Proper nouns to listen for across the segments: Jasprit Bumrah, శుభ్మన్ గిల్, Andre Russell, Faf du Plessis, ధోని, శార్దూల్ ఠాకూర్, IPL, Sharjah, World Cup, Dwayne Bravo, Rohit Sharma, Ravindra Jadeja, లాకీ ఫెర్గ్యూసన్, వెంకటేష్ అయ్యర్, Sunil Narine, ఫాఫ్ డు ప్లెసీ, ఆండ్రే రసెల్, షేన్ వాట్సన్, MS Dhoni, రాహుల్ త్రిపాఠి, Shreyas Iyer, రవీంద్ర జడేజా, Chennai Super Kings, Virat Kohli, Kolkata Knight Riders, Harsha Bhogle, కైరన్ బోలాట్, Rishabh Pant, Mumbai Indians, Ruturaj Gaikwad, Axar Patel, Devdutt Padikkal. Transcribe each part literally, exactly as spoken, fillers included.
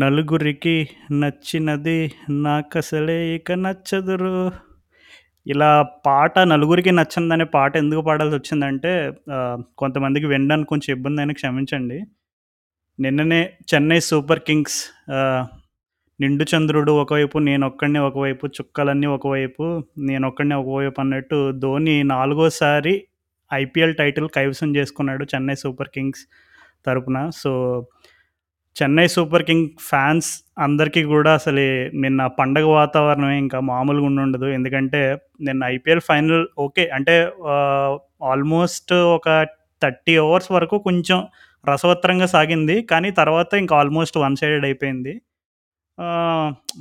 నలుగురికి నచ్చినది నాకసలే ఇక నచ్చదురు. ఇలా పాట నలుగురికి నచ్చిందనే పాట ఎందుకు పాడాల్సి వచ్చిందంటే, కొంతమందికి వినడానికి కొంచెం ఇబ్బంది అయినా క్షమించండి. నిన్ననే చెన్నై సూపర్ కింగ్స్ నిండు చంద్రుడు ఒకవైపు, నేను ఒక్కడిని ఒకవైపు, చుక్కలన్నీ ఒకవైపు, నేను ఒక్కడిని ఒకవైపు అన్నట్టు ధోని నాలుగోసారి ఐపీఎల్ టైటిల్ కైవసం చేసుకున్నాడు చెన్నై సూపర్ కింగ్స్ తరపున. So Chennai super king fans అందరికీ కూడా అసలు నిన్న పండగ వాతావరణమే ఇంకా మామూలుగా ఉండదు. ఎందుకంటే నిన్న ఐపీఎల్ ఫైనల్ ఓకే అంటే ఆల్మోస్ట్ ఒక థర్టీ అవర్స్ వరకు కొంచెం రసవత్తరంగా సాగింది, కానీ తర్వాత ఇంకా ఆల్మోస్ట్ వన్ సైడెడ్ అయిపోయింది.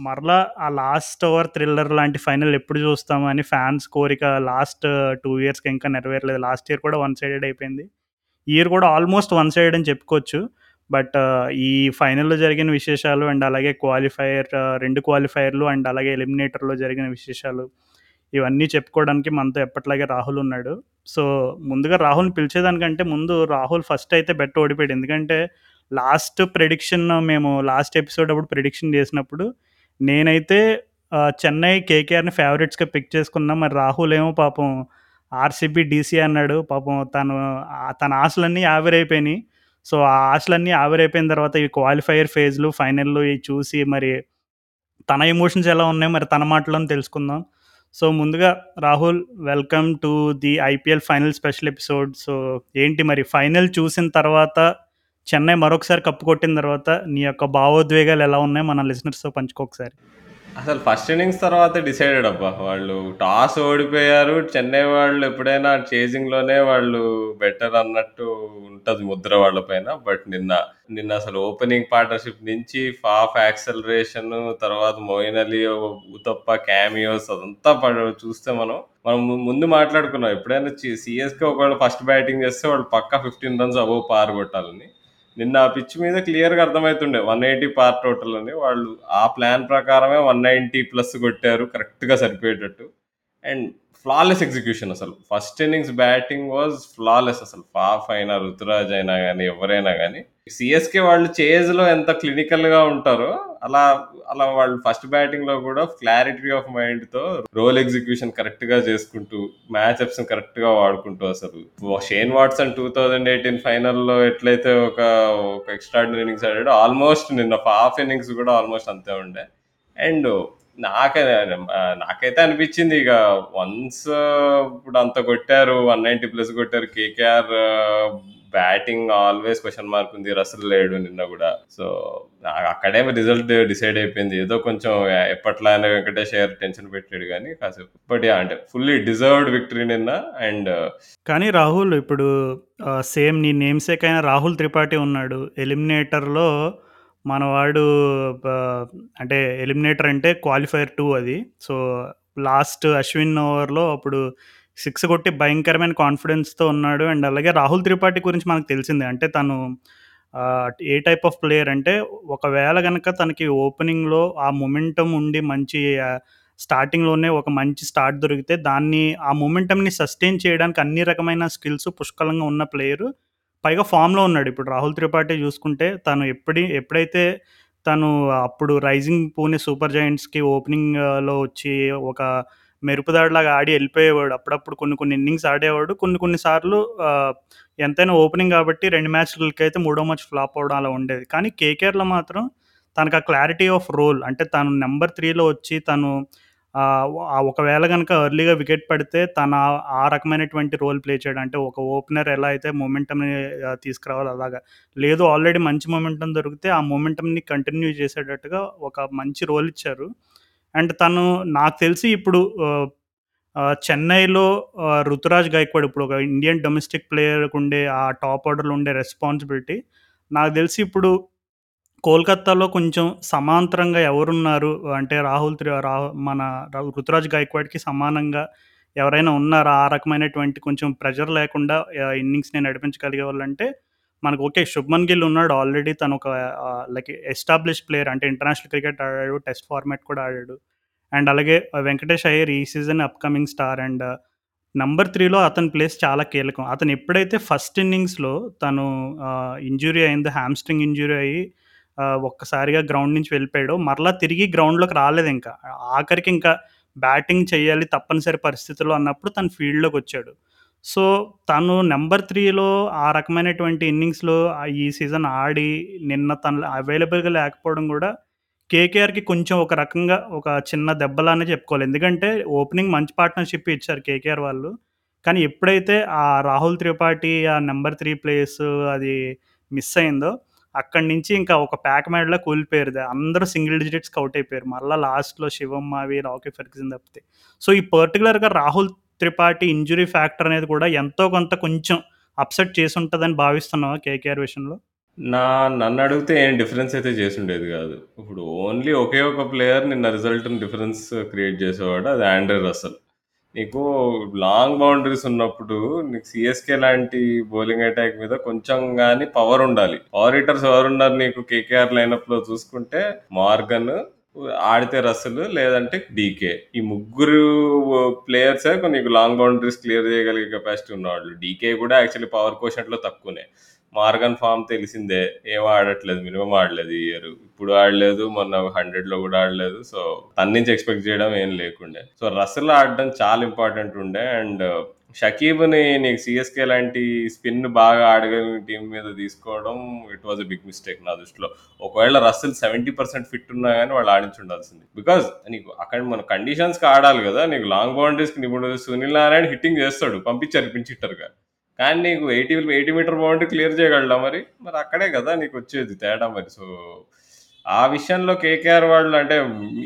మరలా ఆ లాస్ట్ ఓవర్ థ్రిల్లర్ లాంటి ఫైనల్ ఎప్పుడు చూస్తామని ఫ్యాన్స్ కోరిక లాస్ట్ టూ ఇయర్స్కి ఇంకా నెరవేరలేదు. లాస్ట్ ఇయర్ కూడా వన్ సైడెడ్ అయిపోయింది, ఇయర్ కూడా ఆల్మోస్ట్ వన్ సైడెడ్ అని చెప్పుకోవచ్చు. బట్ ఈ ఫైనల్లో జరిగిన విశేషాలు అండ్ అలాగే క్వాలిఫైయర్ రెండు క్వాలిఫైయర్లు అండ్ అలాగే ఎలిమినేటర్లో జరిగిన విశేషాలు ఇవన్నీ చెప్పుకోవడానికి మనతో ఎప్పట్లాగే రాహుల్ ఉన్నాడు. సో ముందుగా రాహుల్ని పిలిచేదానికంటే ముందు రాహుల్ ఫస్ట్ అయితే బెట్ ఓడిపోయాడు. ఎందుకంటే లాస్ట్ ప్రెడిక్షన్ మేము లాస్ట్ ఎపిసోడ్ అప్పుడు ప్రెడిక్షన్ చేసినప్పుడు నేనైతే చెన్నై కేకేఆర్ని ఫేవరెట్స్గా పిక్ చేసుకున్నా, మరి రాహుల్ ఏమో పాపం ఆర్సీబీ డీసీ అన్నాడు. పాపం తను తన ఆశలన్నీ ఆవిరైపోయినాయి. సో ఆ ఆశలన్నీ ఆవిరైపోయిన తర్వాత ఈ క్వాలిఫైయర్ ఫేజ్లు ఫైనల్లు ఇవి చూసి మరి తన ఎమోషన్స్ ఎలా ఉన్నాయి మరి తన మాటలను తెలుసుకుందాం. సో ముందుగా Rahul, welcome to the IPL final special episode. So ఏంటి మరి ఫైనల్ చూసిన తర్వాత చెన్నై మరొకసారి కప్పు కొట్టిన తర్వాత నీ యొక్క భావోద్వేగాలు ఎలా ఉన్నాయి మన లిజనర్స్తో పంచుకోకసారి. అసలు ఫస్ట్ ఇన్నింగ్స్ తర్వాత డిసైడెడ్ అబ్బా, వాళ్ళు టాస్ ఓడిపోయారు. చెన్నై వాళ్ళు ఎప్పుడైనా చేజింగ్లోనే వాళ్ళు బెటర్ అన్నట్టు ఉంటుంది ముద్ర వాళ్ళ పైన. బట్ నిన్న నిన్న అసలు ఓపెనింగ్ పార్ట్నర్షిప్ నుంచి ఫాఫ్ యాక్సలరేషన్, తర్వాత మొయిన్ అలీ ఉతప్ప క్యామియోస్ అదంతా చూస్తే మనం మనం ముందు మాట్లాడుకున్నాం, ఎప్పుడైనా సిఎస్కే ఒకవేళ ఫస్ట్ బ్యాటింగ్ చేస్తే వాళ్ళు పక్కా ఫిఫ్టీన్ రన్స్ అబోవ్ పార్ కొట్టాలని. నిన్న ఆ పిచ్ మీద క్లియర్గా అర్థమవుతుండే వన్ ఎయిటీ పార్ టోటల్ అని. వాళ్ళు ఆ ప్లాన్ ప్రకారమే వన్ నైంటీ ప్లస్ కొట్టారు కరెక్ట్గా సరిపోయేటట్టు. అండ్ ఫ్లాలెస్ ఎగ్జిక్యూషన్, అసలు first innings batting was flawless. అసలు ఫాఫ్ అయినా రుతురాజ్ అయినా కానీ ఎవరైనా కానీ సిఎస్కే వాళ్ళు చేజ్లో ఎంత క్లినికల్గా ఉంటారో అలా అలా వాళ్ళు ఫస్ట్ బ్యాటింగ్లో కూడా క్లారిటీ ఆఫ్ మైండ్తో రోల్ ఎగ్జిక్యూషన్ కరెక్ట్గా చేసుకుంటూ మ్యాచ్ అప్స్ని కరెక్ట్గా వాడుకుంటూ, అసలు షేన్ వాట్సన్ two thousand eighteen ఫైనల్లో ఎట్లయితే ఒక ఒక ఎక్స్ట్రాడినరీ ఇన్నింగ్స్ ఆడాడో ఆల్మోస్ట్ నిన్న ఫాఫ్ ఇన్నింగ్స్ కూడా ఆల్మోస్ట్ అంతే ఉండే. అండ్ నాకే నాకైతే అనిపించింది ఇక వన్స్ ఇప్పుడు అంత కొట్టారు వన్ నైంటీ ప్లస్ కొట్టారు, KKR batting always question mark ఉంది, రసల్ లేడు నిన్న కూడా. సో అక్కడే రిజల్ట్ డిసైడ్ అయిపోయింది. ఏదో కొంచెం ఎప్పట్లా అయినా వెంకటేష్ అయ్యర్ టెన్షన్ పెట్టాడు కానీ కాసేపు, బట్ అంటే ఫుల్లీ డిజర్వ్డ్ విక్టరీ నిన్న. అండ్ కానీ రాహుల్ ఇప్పుడు సేమ్ నీ నేమ్సేక్ అయినా రాహుల్ త్రిపాఠి ఉన్నాడు ఎలిమినేటర్లో. మనవాడు అంటే ఎలిమినేటర్ అంటే క్వాలిఫైర్ టూ అది. సో లాస్ట్ అశ్విన్ ఓవర్లో అప్పుడు సిక్స్ కొట్టి భయంకరమైన కాన్ఫిడెన్స్తో ఉన్నాడు. అండ్ అలాగే రాహుల్ త్రిపాఠి గురించి మనకు తెలిసిందే, అంటే తను ఏ టైప్ ఆఫ్ ప్లేయర్ అంటే ఒకవేళ కనుక తనకి ఓపెనింగ్లో ఆ మొమెంటం ఉండి మంచి స్టార్టింగ్లోనే ఒక మంచి స్టార్ట్ దొరికితే దాన్ని ఆ మొమెంటంని సస్టైన్ చేయడానికి అన్ని రకమైన స్కిల్స్ పుష్కలంగా ఉన్న ప్లేయరు. పైగా ఫామ్లో ఉన్నాడు ఇప్పుడు రాహుల్ త్రిపాఠి. చూసుకుంటే తను ఎప్పుడి ఎప్పుడైతే తను అప్పుడు రైజింగ్ పూణే సూపర్ జైంట్స్కి ఓపెనింగ్లో వచ్చి ఒక మెరుపుదాడిలాగా ఆడి వెళ్ళిపోయేవాడు, అప్పుడప్పుడు కొన్ని కొన్ని ఇన్నింగ్స్ ఆడేవాడు, కొన్ని కొన్నిసార్లు ఎంతైనా ఓపెనింగ్ కాబట్టి రెండు మ్యాచ్లకి అయితే మూడో మ్యాచ్ ఫ్లాప్ అవడం అలా ఉండేది. కానీ కేకేఆర్లో మాత్రం తనకు ఆ క్లారిటీ ఆఫ్ రోల్, అంటే తను నెంబర్ త్రీలో వచ్చి తను ఒకవేళ కనుక ఎర్లీగా వికెట్ పడితే తను ఆ రకమైనటువంటి రోల్ ప్లే చేయడం, అంటే ఒక ఓపెనర్ ఎలా అయితే మొమెంటంని తీసుకురావాలి అలాగా, లేదు ఆల్రెడీ మంచి మొమెంటం దొరికితే ఆ మొమెంటంని కంటిన్యూ చేసేటట్టుగా ఒక మంచి రోల్ ఇచ్చారు. అండ్ తను నాకు తెలిసి ఇప్పుడు చెన్నైలో రుతురాజ్ గైక్వాడ్ ఇప్పుడు ఒక ఇండియన్ డొమెస్టిక్ ప్లేయర్కి ఉండే ఆ టాప్ ఆర్డర్లో ఉండే రెస్పాన్సిబిలిటీ నాకు తెలిసి ఇప్పుడు కోల్కతాలో కొంచెం సమాంతరంగా ఎవరున్నారు అంటే రాహుల్ త్రి రా మన రుతురాజ్ గైక్వాడ్కి సమానంగా ఎవరైనా ఉన్నారా ఆ రకమైనటువంటి కొంచెం ప్రెజర్ లేకుండా ఇన్నింగ్స్ని నడిపించగలిగే వాళ్ళంటే మనకు ఓకే శుభ్మన్ గిల్ ఉన్నాడు ఆల్రెడీ. తను ఒక లైక్ ఎస్టాబ్లిష్ ప్లేయర్, అంటే ఇంటర్నేషనల్ క్రికెట్ ఆడాడు, టెస్ట్ ఫార్మాట్ కూడా ఆడాడు. అండ్ అలాగే వెంకటేష్ అయ్యర్ ఈ season upcoming star and number త్రీలో అతని ప్లేస్ చాలా కీలకం. అతను ఎప్పుడైతే ఫస్ట్ ఇన్నింగ్స్లో తను ఇంజురీ అయిందో హ్యామ్స్ట్రింగ్ ఇంజురీ అయ్యి ఒక్కసారిగా గ్రౌండ్ నుంచి వెళ్ళిపోయాడు, మరలా తిరిగి గ్రౌండ్లోకి రాలేదు. ఇంకా ఆఖరికి ఇంకా బ్యాటింగ్ చేయాలి తప్పనిసరి పరిస్థితుల్లో అన్నప్పుడు తను ఫీల్డ్లోకి వచ్చాడు. సో తను నెంబర్ త్రీలో ఆ రకమైనటువంటి ఇన్నింగ్స్లో ఈ సీజన్ ఆడి నిన్న తను అవైలబుల్గా లేకపోవడం కూడా కేకేఆర్కి కొంచెం ఒక రకంగా ఒక చిన్న దెబ్బలానే చెప్పుకోవాలి. ఎందుకంటే ఓపెనింగ్ మంచి పార్ట్నర్షిప్ ఇచ్చారు కేకేఆర్ వాళ్ళు, కానీ ఎప్పుడైతే ఆ రాహుల్ త్రిపాఠి ఆ నెంబర్ త్రీ ప్లేస్ అది మిస్ అయిందో అక్కడి నుంచి ఇంకా ఒక ప్యాక్ మ్యాడ్లా కూలిపోయారు. అందరూ సింగిల్ డిజిట్స్కి అవుట్ అయిపోయారు, మళ్ళీ లాస్ట్లో శివమ్ అవి లాకీ ఫెర్గ్యూసన్ తప్పితే. సో ఈ పర్టికులర్గా రాహుల్ త్రిపాఠి ఇంజురీ ఫ్యాక్టర్ అనేది కూడా ఎంతో కొంత కొంచెం అప్సెట్ చేసి ఉంటుందని భావిస్తున్నావా కేకేఆర్ విషయంలో? నా నన్ను అడిగితే ఏం డిఫరెన్స్ అయితే చేసి ఉండేది కాదు. ఇప్పుడు ఓన్లీ ఒకే ఒక ప్లేయర్ నిన్న రిజల్ట్ని డిఫరెన్స్ క్రియేట్ చేసేవాడు, అది ఆండ్రే రసెల్. నీకు లాంగ్ బౌండరీస్ ఉన్నప్పుడు నీకు సిఎస్కే లాంటి బౌలింగ్ అటాక్ మీద కొంచెం కానీ పవర్ ఉండాలి. పవర్ హిటర్స్ ఎవరున్నారు నీకు కేకేఆర్ లైనప్ లో చూసుకుంటే మార్గన్, ఆడితే రసలు, లేదంటే డీకే. ఈ ముగ్గురు ప్లేయర్సే నీకు లాంగ్ బౌండరీస్ క్లియర్ చేయగలిగే కెపాసిటీ ఉన్నవాళ్ళు. డీకే కూడా యాక్చువల్లీ పవర్ కోషంట్ లో తక్కువనే. మార్గన్ ఫామ్ తెలిసిందే, ఏం ఆడట్లేదు, మినిమం ఆడలేదు ఈ ఇయర్, ఇప్పుడు ఆడలేదు, మొన్న హండ్రెడ్ లో కూడా ఆడలేదు. సో తన నుంచి ఎక్స్పెక్ట్ చేయడం ఏం లేకుండే. సో రసల్ ఆడడం చాలా ఇంపార్టెంట్ ఉండే. అండ్ షకీబ్ని నీకు సిఎస్కే లాంటి స్పిన్ బాగా ఆడగలిగిన టీం మీద తీసుకోవడం it was a big mistake నా దృష్టిలో. ఒకవేళ రసల్ సెవెంటీ పర్సెంట్ ఫిట్ ఉన్నా కానీ వాళ్ళు ఆడించి ఉండాల్సింది. బికాజ్ నీకు అక్కడ మన కండిషన్స్కి ఆడాలి కదా. నీకు లాంగ్ బౌండరీస్కి ఇప్పుడు సునీల్ నారాయణ హిట్టింగ్ చేస్తాడు, పంపించారు పిచ్చిట్టరుగా, కానీ నీకు eighty eighty metre boundary clear చేయగలడా? మరి మరి అక్కడే కదా నీకు వచ్చేది తేడా. మరి సో ఆ విషయంలో కేకేఆర్ వాళ్ళు అంటే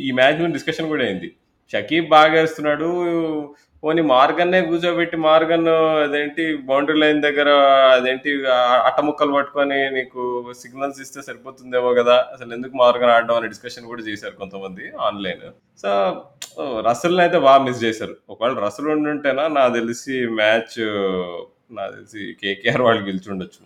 ఈ మ్యాచ్ మీద డిస్కషన్ కూడా అయింది. షకీబ్ బాగా వేస్తున్నాడు, పోనీ మార్గన్నే కూర్చోబెట్టి మార్గన్ అదేంటి బౌండరీ లైన్ దగ్గర అదేంటి అట్ట ముక్కలు పట్టుకొని నీకు సిగ్నల్స్ ఇస్తే సరిపోతుందేమో కదా, అసలు ఎందుకు మార్గన్ ఆడడం అనే డిస్కషన్ కూడా చేశారు కొంతమంది ఆన్లైన్. సో రసల్ని అయితే బాగా మిస్ చేశారు. ఒకవేళ రసల్ ఉండుంటేనా నాకు తెలిసి మ్యాచ్ నాకు తెలిసి కేకేఆర్ వాళ్ళు గెలిచుండొచ్చు,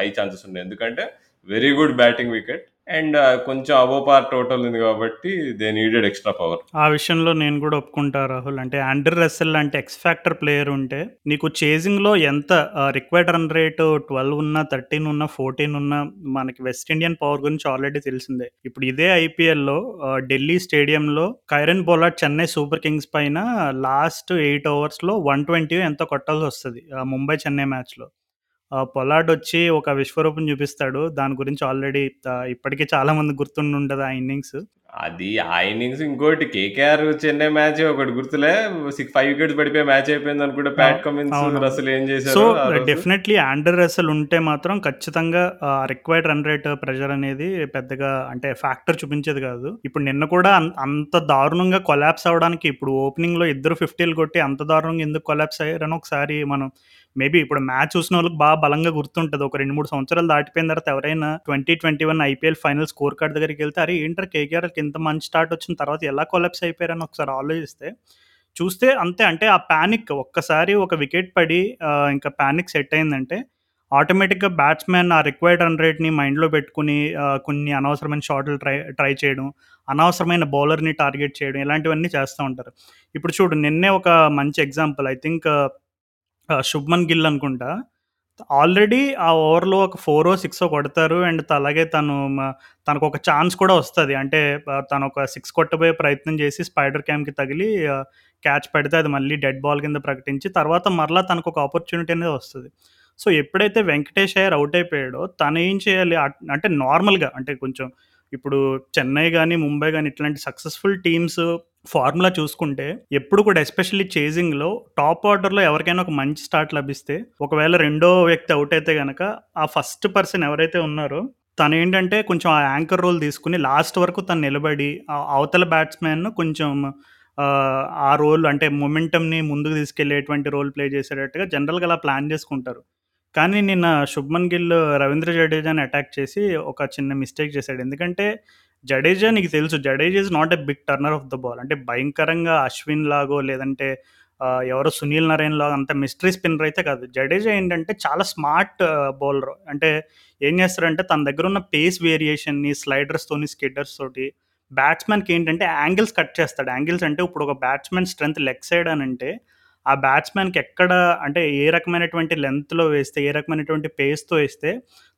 హై ఛాన్సెస్ ఉన్నాయి. ఎందుకంటే very good batting wicket and కొంచెం అబో పార్ టోటల్ ఉంది కాబట్టి దే నీడెడ్ ఎక్స్ట్రా పవర్. ఆ విషయంలో నేను కూడా ఒప్పుకుంటా రాహుల్. అంటే ఆండ్రే రసెల్ లాంటి ఎక్స్ ఫ్యాక్టర్ ప్లేయర్ ఉంటే నీకు చేజింగ్లో ఎంత రిక్వైర్డ్ రన్ రేట్ ట్వెల్వ్ ఉన్నా, థర్టీన్ ఉన్నా, ఫోర్టీన్ ఉన్నా, మనకి వెస్ట్ ఇండియన్ పవర్ గురించి ఆల్రెడీ తెలిసిందే. ఇప్పుడు ఇదే ఐపీఎల్లో ఢిల్లీ స్టేడియంలో కైరన్ బోలాట్ Chennai super Kings పైన లాస్ట్ ఎయిట్ అవర్స్లో వన్ ట్వంటీ ఎంతో కొట్టాల్సి వస్తుంది ముంబై చెన్నై మ్యాచ్లో. పొలాడ్ వచ్చి ఒక విశ్వరూపం చూపిస్తాడు, దాని గురించి ఆల్రెడీ ఇప్పటికే చాలా మంది గుర్తుండి ఉంటుంది ఆ ఇన్నింగ్స్. అది ఆ ఇన్నింగ్స్ ఇంకోటి కేకేఆర్ చెన్నై మ్యాచ్ ఒకటి గుర్తులే, సిక్స్ ఫైవ్ వికెట్స్ పడిపోయి మ్యాచ్ అయిపోయింది అనుకుంటే ప్యాట్ కమిన్స్ రసల్ ఏం చేశారు. సో డెఫినెట్లీ ఆండ్రే రసల్ ఉంటే మాత్రం ఖచ్చితంగా రిక్వైర్డ్ రన్ రేట్ ప్రెషర్ అనేది పెద్దగా అంటే ఫ్యాక్టర్ చూపించేది కాదు. ఇప్పుడు నిన్న కూడా అంత దారుణంగా కొలాప్స్ అవడానికి, ఇప్పుడు ఓపెనింగ్ లో ఇద్దరు ఫిఫ్టీలు కొట్టి అంత దారుణంగా ఎందుకు కొలాప్స్ అయ్యారని ఒకసారి మనం మేబీ ఇప్పుడు మ్యాచ్ చూసిన వాళ్ళకి బాగా బలంగా గుర్తుంటుంది. ఒక రెండు మూడు సంవత్సరాలు దాటిపోయిన తర్వాత ఎవరైనా twenty twenty one IPL final score card దగ్గరికి వెళ్తే అరే ఏంటర్ కేకేఆర్కి ఇంత మంచి స్టార్ట్ వచ్చిన తర్వాత ఎలా కొలాప్స్ అయిపోయారని ఒకసారి ఆలోచిస్తే చూస్తే అంతే. అంటే ఆ ప్యానిక్ ఒక్కసారి ఒక వికెట్ పడి ఇంకా ప్యానిక్ సెట్ అయిందంటే ఆటోమేటిక్గా బ్యాట్స్మెన్ ఆ రిక్వైర్డ్ రన్ రేట్ని మైండ్లో పెట్టుకుని కొన్ని అనవసరమైన షాట్లు ట్రై ట్రై చేయడం, అనవసరమైన బౌలర్ని టార్గెట్ చేయడం, ఇలాంటివన్నీ చేస్తూ ఉంటారు. ఇప్పుడు చూడు నిన్నే ఒక మంచి example, I think శుభ్మన్ గిల్ అనుకుంటా, ఆల్రెడీ ఆ ఓవర్లో ఒక ఫోరో సిక్సో కొడతారు అండ్ అలాగే తను తనకు ఒక ఛాన్స్ కూడా వస్తుంది. అంటే తను ఒక సిక్స్ కొట్టబోయే ప్రయత్నం చేసి స్పైడర్ క్యాంప్కి తగిలి క్యాచ్ పెడితే అది మళ్ళీ డెడ్ బాల్ కింద ప్రకటించి తర్వాత మరలా తనకు ఒక ఆపర్చునిటీ అనేది వస్తుంది. సో ఎప్పుడైతే వెంకటేష్ అయ్యర్ అవుట్ అయిపోయాడో తను ఏం చేయాలి అంటే నార్మల్గా అంటే కొంచెం ఇప్పుడు చెన్నై కానీ ముంబై కానీ ఇట్లాంటి సక్సెస్ఫుల్ టీమ్స్ ఫార్ములా చూసుకుంటే ఎప్పుడు కూడా ఎస్పెషల్లీ చేజింగ్లో టాప్ ఆర్డర్లో ఎవరికైనా ఒక మంచి స్టార్ట్ లభిస్తే ఒకవేళ రెండో వ్యక్తి అవుట్ అయితే కనుక ఆ ఫస్ట్ పర్సన్ ఎవరైతే ఉన్నారో తను ఏంటంటే కొంచెం ఆ యాంకర్ రోల్ తీసుకుని లాస్ట్ వరకు తను నిలబడి అవతల బ్యాట్స్మెన్ కొంచెం ఆ రోల్ అంటే మొమెంటమ్ని ముందుకు తీసుకెళ్లేటువంటి రోల్ ప్లే చేసేటట్టుగా జనరల్గా అలా ప్లాన్ చేసుకుంటారు. కానీ నిన్న శుభ్మన్ గిల్ రవీంద్ర జడేజాని అటాక్ చేసి ఒక చిన్న మిస్టేక్ చేశాడు. ఎందుకంటే జడేజా నీకు తెలుసు Jadeja is not a big turner of the ball, అంటే భయంకరంగా అశ్విన్ లాగో లేదంటే ఎవరో సునీల్ నరేన్ లాగో అంత మిస్టరీ స్పిన్నర్ అయితే కాదు. జడేజా ఏంటంటే చాలా స్మార్ట్ బౌలర్, అంటే ఏం చేస్తారంటే తన దగ్గర ఉన్న పేస్ వేరియేషన్ని స్లైడర్స్తోని స్కిడ్డర్స్ తోటి బ్యాట్స్మెన్కి ఏంటంటే యాంగిల్స్ కట్ చేస్తాడు. యాంగిల్స్ అంటే ఇప్పుడు ఒక బ్యాట్స్మెన్ స్ట్రెంత్ లెగ్ సైడ్ అని అంటే ఆ బ్యాట్స్మెన్కి ఎక్కడ అంటే ఏ రకమైనటువంటి లెంత్లో వేస్తే ఏ రకమైనటువంటి పేస్తో వేస్తే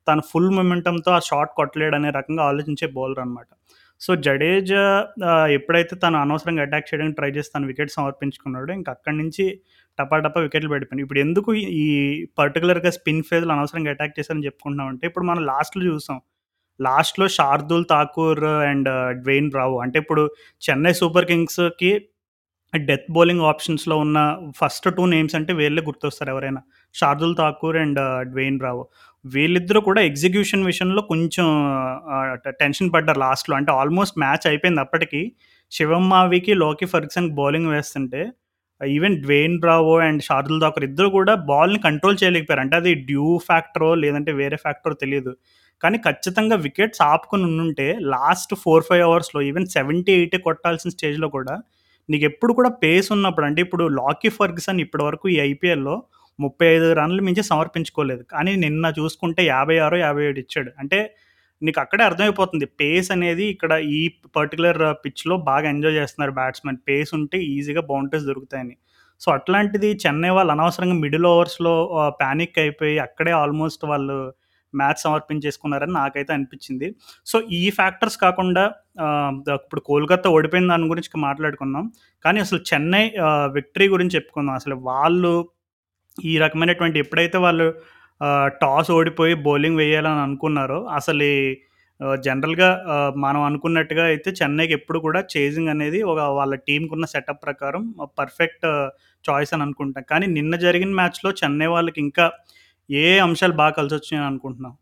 తను ఫుల్ మొమెంటంతో ఆ షాట్ కొట్టలేడు అనే రకంగా ఆలోచించే బౌలర్ అనమాట. సో జడేజా ఎప్పుడైతే తను అనవసరంగా అటాక్ చేయడానికి ట్రై చేసి తను వికెట్ సమర్పించుకున్నాడు, ఇంకా అక్కడి నుంచి టపా టపా వికెట్లు పడిపోయింది. ఇప్పుడు ఎందుకు ఈ పర్టికులర్గా స్పిన్ ఫేజ్లో అనవసరంగా అటాక్ చేశారని చెప్పుకుంటున్నాం అంటే, ఇప్పుడు మనం లాస్ట్లో చూసాం, లాస్ట్లో శార్దూల్ ఠాకూర్ and Dwayne Bravo, అంటే ఇప్పుడు చెన్నై సూపర్ కింగ్స్కి డెత్ బౌలింగ్ ఆప్షన్స్లో ఉన్న ఫస్ట్ టూ నేమ్స్ అంటే వీళ్ళే గుర్తొస్తారు ఎవరైనా, శార్దూల్ ఠాకూర్ and Dwayne Bravo. వీళ్ళిద్దరూ కూడా ఎగ్జిక్యూషన్ విషయంలో కొంచెం టెన్షన్ పడ్డారు లాస్ట్లో. అంటే ఆల్మోస్ట్ మ్యాచ్ అయిపోయింది అప్పటికి, శివమ్మావికి లోకీ ఫెర్గ్సన్ బౌలింగ్ వేస్తుంటే even Dwayne Bravo and శార్దూల్ ఠాకూర్ ఇద్దరు కూడా బాల్ని కంట్రోల్ చేయలేకపోయారు. అంటే అది డ్యూ ఫ్యాక్టరో లేదంటే వేరే ఫ్యాక్టరో తెలియదు, కానీ ఖచ్చితంగా వికెట్స్ ఆపుకొని ఉంటే లాస్ట్ ఫోర్ ఫైవ్ అవర్స్లో ఈవెన్ సెవెంటీ ఎయిటీ కొట్టాల్సిన స్టేజ్లో కూడా నీకు ఎప్పుడు కూడా పేస్ ఉన్నప్పుడు, అంటే ఇప్పుడు లాకీ ఫెర్గ్సన్ ఇప్పటి వరకు ఈ ఐపీఎల్లో ముప్పై ఐదు రన్లు మించి సమర్పించుకోలేదు, కానీ నిన్న చూసుకుంటే యాభై ఆరో యాభై ఏడు ఇచ్చాడు. అంటే నీకు అక్కడే అర్థమైపోతుంది పేస్ అనేది ఇక్కడ ఈ పర్టికులర్ పిచ్లో బాగా ఎంజాయ్ చేస్తున్నారు బ్యాట్స్మెన్, పేస్ ఉంటే ఈజీగా బౌండరీస్ దొరుకుతాయని. సో అట్లాంటిది చెన్నై వాళ్ళు అనవసరంగా మిడిల్ ఓవర్స్లో ప్యానిక్ అయిపోయి అక్కడే ఆల్మోస్ట్ వాళ్ళు మ్యాచ్ సమర్పించేసుకున్నారని నాకైతే అనిపించింది. సో ఈ ఫ్యాక్టర్స్ కాకుండా ఇప్పుడు కోల్కతా ఓడిపోయిన దాని గురించి మాట్లాడుకున్నాం, కానీ అసలు చెన్నై విక్టరీ గురించి చెప్పుకుందాం. అసలు వాళ్ళు ఈ రకమైనటువంటి ఎప్పుడైతే వాళ్ళు టాస్ ఓడిపోయి బౌలింగ్ వేయాలని అనుకున్నారో, అసలు జనరల్గా మనం అనుకున్నట్టుగా అయితే చెన్నైకి ఎప్పుడు కూడా చేజింగ్ అనేది ఒక వాళ్ళ టీంకి ఉన్న సెటప్ ప్రకారం పర్ఫెక్ట్ చాయిస్ అని అనుకుంటాం, కానీ నిన్న జరిగిన మ్యాచ్లో చెన్నై వాళ్ళకి ఇంకా ఏ అంశాలు బాగా కలిసి వచ్చినాయని అనుకుంటున్నాం?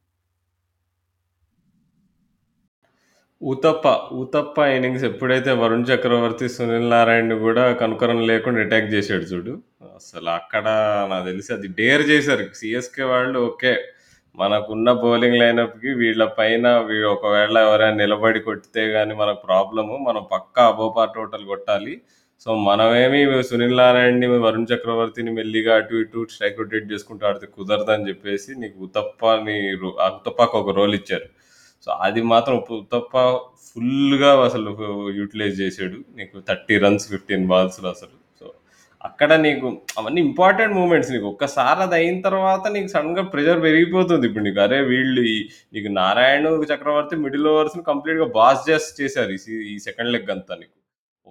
ఊతప్ప ఊతప్ప ఇన్నింగ్స్ ఎప్పుడైతే వరుణ్ చక్రవర్తి సునీల్ నారాయణ కూడా కనుకరం లేకుండా అటాక్ చేశాడు చూడు, అసలు అక్కడ నాకు తెలిసి అది డేర్ చేశారు సిఎస్కే వాళ్ళు. ఓకే మనకున్న బౌలింగ్ లైనప్కి వీళ్ళ పైన ఒకవేళ ఎవరైనా నిలబడి కొట్టితే కానీ మనకు ప్రాబ్లము, మనం పక్కా అబో పార్ టోటల్ కొట్టాలి. సో మనమేమి సునీల్ నారాయణని వరుణ్ చక్రవర్తిని మెల్లిగా అటు ఇటు స్ట్రైక్ రొటేట్ చేసుకుంటూ ఆడితే కుదరదని చెప్పేసి నీకు ఉతప్పని ఉతప్పకు ఒక రోల్ ఇచ్చారు. సో అది మాత్రం ఉతప్ప ఫుల్గా అసలు యూటిలైజ్ చేసాడు నీకు థర్టీ రన్స్ ఫిఫ్టీన్ బాల్స్లో అసలు. సో అక్కడ నీకు అవన్నీ ఇంపార్టెంట్ మూమెంట్స్, నీకు ఒక్కసారి అది అయిన తర్వాత నీకు సడన్గా ప్రెషర్ పెరిగిపోతుంది. ఇప్పుడు నీకు అరే వీళ్ళు నీకు నారాయణ చక్రవర్తి మిడిల్ ఓవర్స్ని కంప్లీట్గా బాస్ జస్ట్ చేశారు ఈ సెకండ్ లెగ్ అంతా. నీకు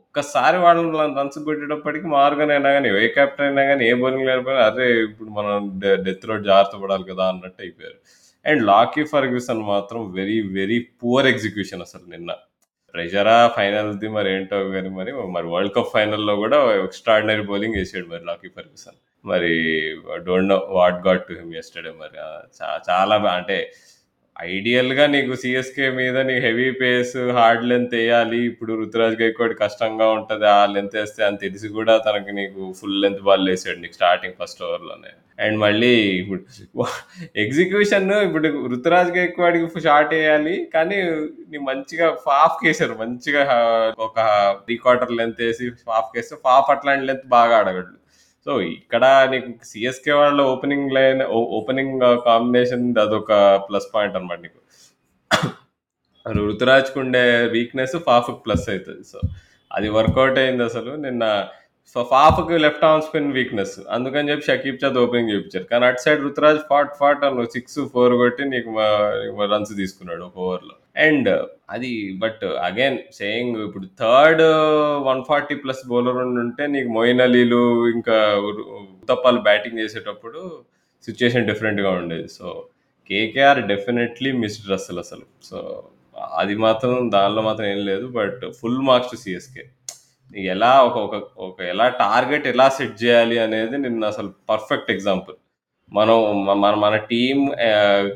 ఒక్కసారి వాళ్ళు రన్స్ కొట్టేటప్పటికి మార్గన్ అయినా కానీ ఏ క్యాప్టెన్ అయినా కానీ ఏ బౌలింగ్ లేకపోయినా అరే ఇప్పుడు మనం డెత్ రోడ్ జాగ్రత్త పడాలి కదా అన్నట్టు అయిపోయారు. అండ్ లాకీ ఫెర్గ్సన్ మాత్రం వెరీ వెరీ పూర్ ఎగ్జిక్యూషన్ అసలు నిన్న. ప్రెషరా ఫైనల్ది మరి ఏంటో కానీ మరి మరి వరల్డ్ కప్ ఫైనల్లో కూడా ఎక్స్ట్రాడినరీ బౌలింగ్ వేసాడు మరి లాకీ ఫెర్గ్సన్. మరి don't know what got to him yesterday. మరి చాలా అంటే ఐడియల్గా నీకు సిఎస్కే మీద నీకు హెవీ పేస్ హార్డ్ లెంత్ వేయాలి. ఇప్పుడు రుతురాజ్ గైక్వాడ్ కష్టంగా ఉంటుంది ఆ లెంత్ వేస్తే అని తెలిసి కూడా తనకి నీకు ఫుల్ లెంత్ బాల్ వేసాడు నీకు స్టార్టింగ్ ఫస్ట్ ఓవర్లోనే. అండ్ మళ్ళీ ఇప్పుడు ఎగ్జిక్యూషన్ ఇప్పుడు రుతురాజ్ గైక్వాడ్కి షాట్ వేయాలి కానీ నీ మంచిగా ఫాఫ్ కేసారు, మంచిగా ఒక త్రీ క్వార్టర్ లెంత్ వేసి ఫాఫ్ కేస్తే ఫాఫ్ అట్లాంటి లెంత్ బాగా ఆడగలడు. సో ఇక్కడ నీకు సిఎస్కే వాళ్ళ ఓపెనింగ్ లైన్ ఓపెనింగ్ కాంబినేషన్ అదొక ప్లస్ పాయింట్ అనమాట. నీకు ఋతురాజ్కి ఉండే వీక్నెస్ ఫాఫ్కి ప్లస్ అవుతుంది. సో అది వర్కౌట్ అయింది అసలు నిన్న. సో ఫాఫ్కి లెఫ్ట్ ఆర్మ్ స్పిన్ వీక్నెస్ అందుకని చెప్పి షకీబ్ చాద్ ఓపెనింగ్ చూపించారు, కానీ అటు సైడ్ ఋతురాజ్ ఫాట్ ఫాట్ అని సిక్స్ ఫోర్ కొట్టి నీకు రన్స్ తీసుకున్నాడు ఒక ఓవర్లో. అండ్ అది బట్ అగైన్ సేయింగ్ ఇప్పుడు third one forty plus bowler ఉంటే నీకు మొయిన్ అలీలు ఇంకా ఉత్తప్పాలు బ్యాటింగ్ చేసేటప్పుడు సిచ్యుయేషన్ డిఫరెంట్గా ఉండేది. So KKR definitely missed Russell అసలు. సో అది మాత్రం దానిలో మాత్రం ఏం లేదు. But full marks to CSK. నీకు ఎలా ఒక ఒక ఎలా టార్గెట్ ఎలా సెట్ చేయాలి అనేది నిన్న అసలు పర్ఫెక్ట్ ఎగ్జాంపుల్. మనం మన మన టీం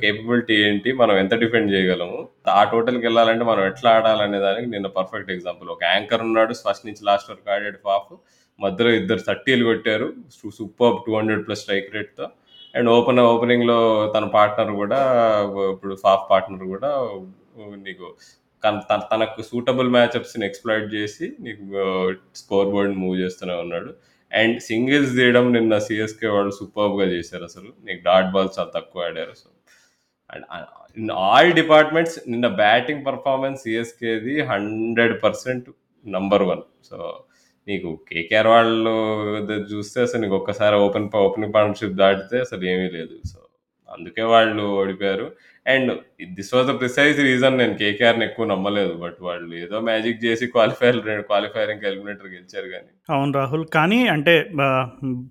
కేపబిలిటీ ఏంటి, మనం ఎంత డిఫెండ్ చేయగలము, ఆ టోటల్కి వెళ్ళాలంటే మనం ఎట్లా ఆడాలనే దానికి నిన్న పర్ఫెక్ట్ ఎగ్జాంపుల్. ఒక యాంకర్ ఉన్నాడు ఫస్ట్ నుంచి లాస్ట్ వరకు ఆడాడు ఫాఫ్, మధ్యలో ఇద్దరు థర్టీలు కొట్టారు super two hundred plus strike రేట్తో. అండ్ ఓపెన్ ఓపెనింగ్లో తన పార్ట్నర్ కూడా ఇప్పుడు ఫాఫ్ పార్ట్నర్ కూడా నీకు తన తనకు సూటబుల్ మ్యాచ్అప్స్ని ఎక్స్ప్లాయిట్ చేసి నీకు స్కోర్ బోర్డ్ మూవ్ చేస్తూనే ఉన్నాడు. అండ్ సింగిల్స్ తీయడం నిన్న సిఎస్కే వాళ్ళు సూపర్గా చేశారు అసలు. నీకు డాట్ బాల్స్ చాలా తక్కువ ఆడారు. So and in all departments నిన్న బ్యాటింగ్ పర్ఫార్మెన్స్ సిఎస్కేది hundred percent number one. So నీకు కేకేఆర్ వాళ్ళు చూస్తే అసలు నీకు ఒక్కసారి ఓపెన్ ఓపెనింగ్ పార్ట్నర్షిప్ దాటితే అసలు ఏమీ లేదు. సో అందుకే వాళ్ళు ఓడిపోయారు. And this was the precise reason నేను కేకేఆర్ని ఎక్కువ నమ్మలేదు, బట్ వాళ్ళు ఏదో మ్యాజిక్ చేసి క్వాలిఫైర్ రెండు క్వాలిఫైరింగ్ ఎలిమినేటర్ గెలిచారు. కానీ అవును రాహుల్, కానీ అంటే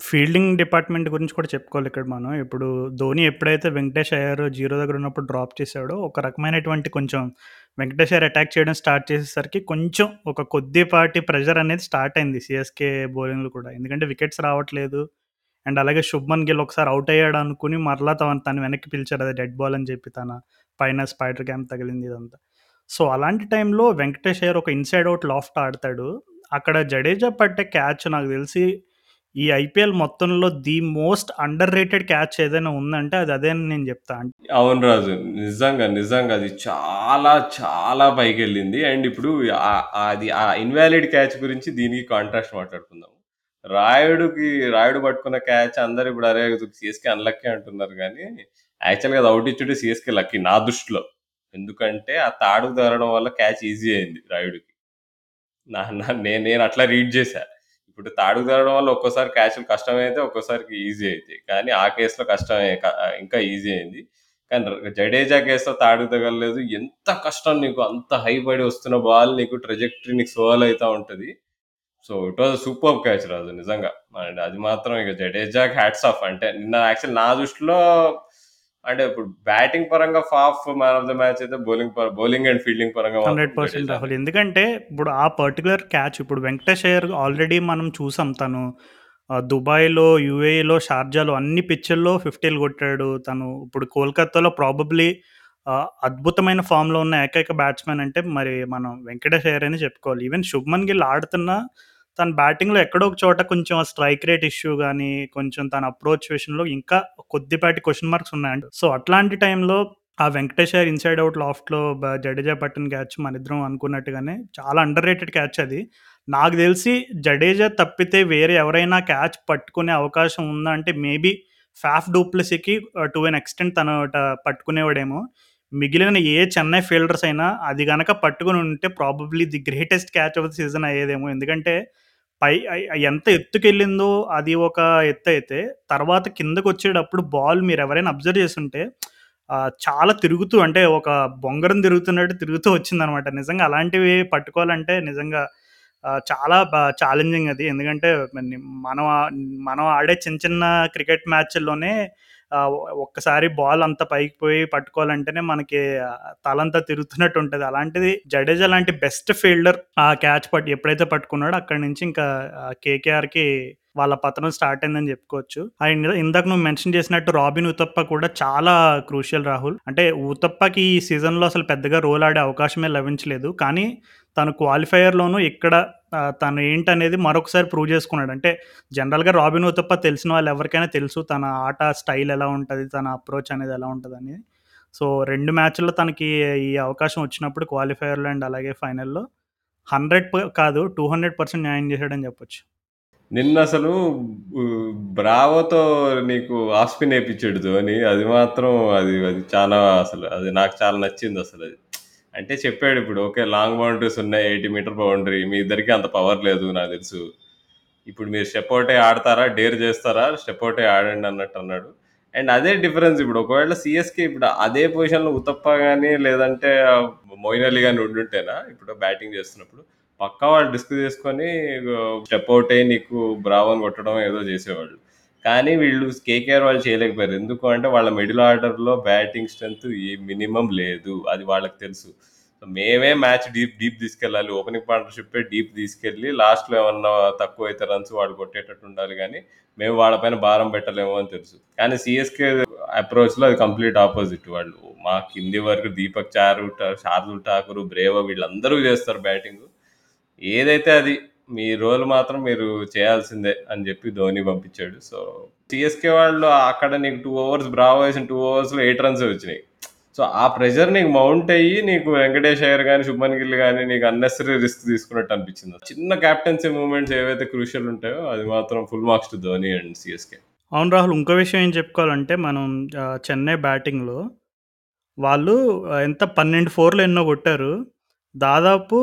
ఫీల్డింగ్ డిపార్ట్మెంట్ గురించి కూడా చెప్పుకోవాలి ఇక్కడ మనం. ఇప్పుడు ధోని ఎప్పుడైతే వెంకటేష్ అయ్యర్ జీరో దగ్గర ఉన్నప్పుడు డ్రాప్ చేశాడో, ఒక రకమైనటువంటి కొంచెం వెంకటేష్ అయ్యర్ అటాక్ చేయడం స్టార్ట్ చేసేసరికి కొంచెం ఒక కొద్దిపాటి ప్రెషర్ అనేది స్టార్ట్ అయింది సిఎస్కే బౌలింగ్లో కూడా, ఎందుకంటే వికెట్స్ రావట్లేదు. అండ్ అలాగే శుభ్మన్ గిల్ ఒకసారి అవుట్ అయ్యాడు అనుకుని మరలా తను తను వెనక్కి పిలిచాడు, అదే డెడ్ బాల్ అని చెప్పి తన పైన స్పైడర్ క్యాంప్ తగిలింది ఇదంతా. సో అలాంటి టైంలో వెంకటేష్ అయ్యర్ ఒక ఇన్సైడ్ అవుట్ లాఫ్ట్ ఆడతాడు, అక్కడ జడేజా పట్టే క్యాచ్ నాకు తెలిసి ఈ ఐపీఎల్ మొత్తంలో the most underrated catch ఏదైనా ఉందంటే అది అదే అని నేను చెప్తాను. అవును రాజు, నిజంగా నిజంగా అది చాలా చాలా పైకి వెళ్ళింది. అండ్ ఇప్పుడు అది ఆ ఇన్వాలిడ్ క్యాచ్ గురించి దీనికి కాంట్రాస్ట్ మాట్లాడుకుందాం. రాయుడుకి రాయుడు పట్టుకున్న క్యాచ్ అందరు ఇప్పుడు అరే సిఎస్కే అన్లక్కీ అంటున్నారు, కానీ యాక్చువల్గా అది అవుట్ ఇచ్చుంటే సిఎస్కే లక్కీ నా దృష్టిలో. ఎందుకంటే ఆ తాడుకు తగలడం వల్ల క్యాచ్ ఈజీ అయింది రాయుడికి. నా నేను నేను అట్లా రీడ్ చేశా. ఇప్పుడు తాడుకు తగలడం వల్ల ఒక్కోసారి క్యాచ్లు కష్టమైతే ఒక్కోసారికి ఈజీ అవుతాయి, కానీ ఆ కేసులో కష్టమే ఇంకా ఈజీ అయింది. కానీ జడేజా కేసులో తాడుకు తగలలేదు. ఎంత కష్టం నీకు, అంత హై పడి వస్తున్న బాల్ నీకు ట్రెజెక్టరీ నీకు సోల్ అవుతూ ఉంటుంది. So it was super catch రాజు నిజంగా, అండ్ అది మాత్రం ఇక జడేజాకి హ్యాట్స్ ఆఫ్. అంటే నిన్న యాక్చువల్ నా దృష్టిలో అంటే ఇప్పుడు బ్యాటింగ్ పరంగా Faf man of the match అయితే బౌలింగ్ బౌలింగ్ అండ్ ఫీల్డింగ్ పరంగా హండ్రెడ్ పర్సెంట్ రాహుల్. ఎందుకంటే ఇప్పుడు ఆ పర్టికులర్ క్యాచ్, ఇప్పుడు వెంకటేష్ అయ్యర్ ఆల్రెడీ మనం చూసాం, తను దుబాయ్లో, యూఏఈలో, షార్జాలో అన్ని పిచ్ల్లో ఫిఫ్టీలు కొట్టాడు తను. ఇప్పుడు కోల్కతాలో ప్రాబబ్లీ అద్భుతమైన ఫామ్లో ఉన్న ఏకైక బ్యాట్స్మెన్ అంటే మరి మనం వెంకటేష్ అయ్యర్ అని చెప్పుకోవాలి. ఈవెన్ శుభ్మన్ గిల్ ఆడుతున్న తన బ్యాటింగ్లో ఎక్కడో ఒక చోట కొంచెం స్ట్రైక్ రేట్ ఇష్యూ కానీ కొంచెం తన అప్రోచ్ విషయంలో ఇంకా కొద్దిపాటి క్వశ్చన్ మార్క్స్ ఉన్నాయంట. సో అట్లాంటి టైంలో ఆ వెంకటేష్ అయ్యర్ ఇన్సైడ్ అవుట్ లాఫ్ట్లో జడేజా పట్టిన క్యాచ్ మన ఇద్దరం అనుకున్నట్టుగానే చాలా అండర్ రేటెడ్ క్యాచ్ అది. నాకు తెలిసి జడేజా తప్పితే వేరే ఎవరైనా క్యాచ్ పట్టుకునే అవకాశం ఉందా అంటే మేబీ ఫ్యాఫ్ డు ప్లెసీకి టు ఎన్ ఎక్స్టెంట్ తను పట్టుకునేవాడేమో. మిగిలిన ఏ చెన్నై ఫీల్డర్స్ అయినా అది కనుక పట్టుకుని ఉంటే probably the greatest catch of the season అయ్యేదేమో. ఎందుకంటే పై ఎంత ఎత్తుకెళ్ళిందో అది ఒక ఎత్తు అయితే, తర్వాత కిందకు వచ్చేటప్పుడు బాల్ మీరు ఎవరైనా అబ్జర్వ్ చేస్తుంటే చాలా తిరుగుతూ, అంటే ఒక బొంగరం తిరుగుతున్నట్టు తిరుగుతూ వచ్చిందనమాట. నిజంగా అలాంటివి పట్టుకోవాలంటే నిజంగా చాలా ఛాలెంజింగ్ అది. ఎందుకంటే మనం మనం ఆడే చిన్న చిన్న క్రికెట్ మ్యాచ్ల్లోనే ఒక్కసారి బాల్ అంతా పైకి పోయి పట్టుకోవాలంటేనే మనకి తలంతా తిరుగుతున్నట్టు ఉంటుంది. అలాంటిది జడేజా లాంటి బెస్ట్ ఫీల్డర్ ఆ క్యాచ్ పట్టు ఎప్పుడైతే పట్టుకున్నాడో అక్కడి నుంచి ఇంకా కేకేఆర్కి వాళ్ళ పతనం స్టార్ట్ అయిందని చెప్పుకోవచ్చు. అండ్ ఇందాక నువ్వు మెన్షన్ చేసినట్టు రాబిన్ ఉతప్ప కూడా చాలా క్రూషియల్ రాహుల్. అంటే ఉతప్పకి ఈ సీజన్లో అసలు పెద్దగా రోల్ ఆడే అవకాశమే లభించలేదు, కానీ తను క్వాలిఫైయర్లోనూ ఇక్కడ తను ఏంటనేది మరొకసారి ప్రూవ్ చేసుకున్నాడు. అంటే జనరల్గా రాబిన్ ఉతప్ప తెలిసిన వాళ్ళు ఎవరికైనా తెలుసు, తన ఆట స్టైల్ ఎలా ఉంటుంది, తన అప్రోచ్ అనేది ఎలా ఉంటుంది అనేది. సో రెండు మ్యాచ్ల్లో తనకి ఈ అవకాశం వచ్చినప్పుడు క్వాలిఫైయర్లో అండ్ అలాగే ఫైనల్లో హండ్రెడ్ కాదు టూ హండ్రెడ్ పర్సెంట్ న్యాయం చేశాడని చెప్పొచ్చు. నిన్న అసలు బ్రావోతో నీకు ఆఫ్ స్పిన్ వేయించాడు ధోని, అది మాత్రం అది అది చాలా అసలు అది నాకు చాలా నచ్చింది అసలు. అది అంటే చెప్పాడు ఇప్పుడు ఓకే లాంగ్ బౌండరీస్ ఉన్నాయి, ఎయిటీ మీటర్ బౌండరీ, మీ ఇద్దరికి అంత పవర్ లేదు నాకు తెలుసు, ఇప్పుడు మీరు స్టెప్ అవుటే ఆడతారా, డేర్ చేస్తారా, స్టెప్ అవుటే ఆడండి అన్నట్టు అన్నాడు. అండ్ అదే డిఫరెన్స్ ఇప్పుడు ఒకవేళ సిఎస్కే ఇప్పుడు అదే పొజిషన్లో ఉతప్ప కానీ లేదంటే మొయిన్ అలీ కానీ ఉండుంటేనా ఇప్పుడు బ్యాటింగ్ చేస్తున్నప్పుడు పక్కా వాళ్ళు డిస్క్ చేసుకొని స్టెప్ అవుట్ అయ్యి నీకు బ్రావోని కొట్టడం ఏదో చేసేవాళ్ళు. కానీ వీళ్ళు కేకేఆర్ వాళ్ళు చేయలేకపోయారు. ఎందుకు అంటే వాళ్ళ మిడిల్ ఆర్డర్లో బ్యాటింగ్ స్ట్రెంత్ ఏ మినిమం లేదు, అది వాళ్ళకి తెలుసు. మేమే మ్యాచ్ డీప్ డీప్ తీసుకెళ్ళాలి, ఓపెనింగ్ పార్ట్నర్షిప్పే డీప్ తీసుకెళ్ళి లాస్ట్లో ఏమన్నా తక్కువ అయితే రన్స్ వాళ్ళు కొట్టేటట్టు ఉండాలి, కానీ మేము వాళ్ళపైన భారం పెట్టలేము అని తెలుసు. కానీ సిఎస్కే అప్రోచ్లో అది కంప్లీట్ ఆపోజిట్. వాళ్ళు మా కింది వరకు దీపక్ చారు, శార్దుల్ ఠాకూర్, బ్రేవో వీళ్ళందరూ చేస్తారు బ్యాటింగ్, ఏదైతే అది మీ రోల్ మాత్రం మీరు చేయాల్సిందే అని చెప్పి ధోని పంపించాడు. సో సిఎస్కే వాళ్ళు అక్కడ నీకు టూ ఓవర్స్ బ్రావో వేసిన టూ ఓవర్స్లో ఎయిట్ రన్స్ వచ్చినాయి. సో ఆ ప్రెషర్ నీకు మౌంట్ అయ్యి నీకు వెంకటేష్ అయ్యర్ కానీ శుభ్మన్ గిల్ కానీ నీకు అన్నెసరీ రిస్క్ తీసుకున్నట్టు అనిపించింది. చిన్న క్యాప్టెన్సీ మూమెంట్స్ ఏవైతే క్రూషియల్ ఉంటాయో అది మాత్రం full marks to ధోని and CSK. అవును రాహుల్, ఇంకో విషయం ఏం చెప్పుకోవాలంటే మనం చెన్నై బ్యాటింగ్లో వాళ్ళు ఎంత పన్నెండు ఫోర్లు ఎన్నో కొట్టారు, దాదాపు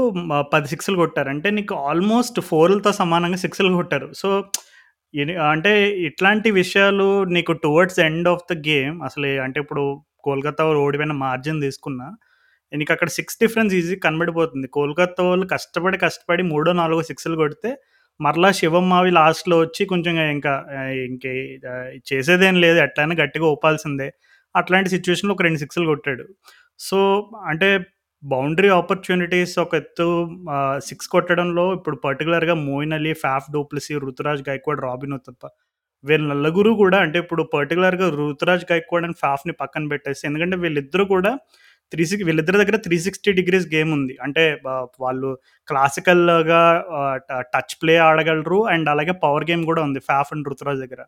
పది సిక్స్లు కొట్టారు. అంటే నీకు ఆల్మోస్ట్ ఫోర్లతో సమానంగా సిక్స్లు కొట్టారు. సో అంటే ఇట్లాంటి విషయాలు నీకు towards end of the game అసలు, అంటే ఇప్పుడు కోల్కతా వాళ్ళు ఓడిపోయిన మార్జిన్ తీసుకున్నా నీకు అక్కడ సిక్స్ డిఫరెన్స్ ఈజీ కనబడిపోతుంది. కోల్కతా వాళ్ళు కష్టపడి కష్టపడి మూడో నాలుగో సిక్స్లు కొడితే మరలా శివం మావి లాస్ట్లో వచ్చి కొంచెం ఇంకా ఇంకే చేసేదేం లేదు, ఎట్లయినా గట్టిగా ఊపాల్సిందే. అట్లాంటి సిచ్యువేషన్లో ఒక రెండు సిక్స్లు కొట్టాడు. సో అంటే బౌండరీ ఆపర్చునిటీస్ ఒక ఎత్తు, సిక్స్ కొట్టడంలో ఇప్పుడు పర్టికులర్గా Moeen Ali, Faf du Plessis, Ruturaj Gaikwad, Robin Uthappa వీళ్ళ నలుగురు కూడా, అంటే ఇప్పుడు పర్టికులర్గా రుతురాజ్ గైక్వాడ్ అండ్ ఫ్యాఫ్ని పక్కన పెట్టేసి, ఎందుకంటే వీళ్ళిద్దరూ కూడా త్రీ సిక్స్ వీళ్ళిద్దరి దగ్గర త్రీ సిక్స్టీ డిగ్రీస్ గేమ్ ఉంది. అంటే వాళ్ళు క్లాసికల్గా టచ్ ప్లే ఆడగలరు అండ్ అలాగే పవర్ గేమ్ కూడా ఉంది ఫ్యాఫ్ అండ్ రుతురాజ్ దగ్గర.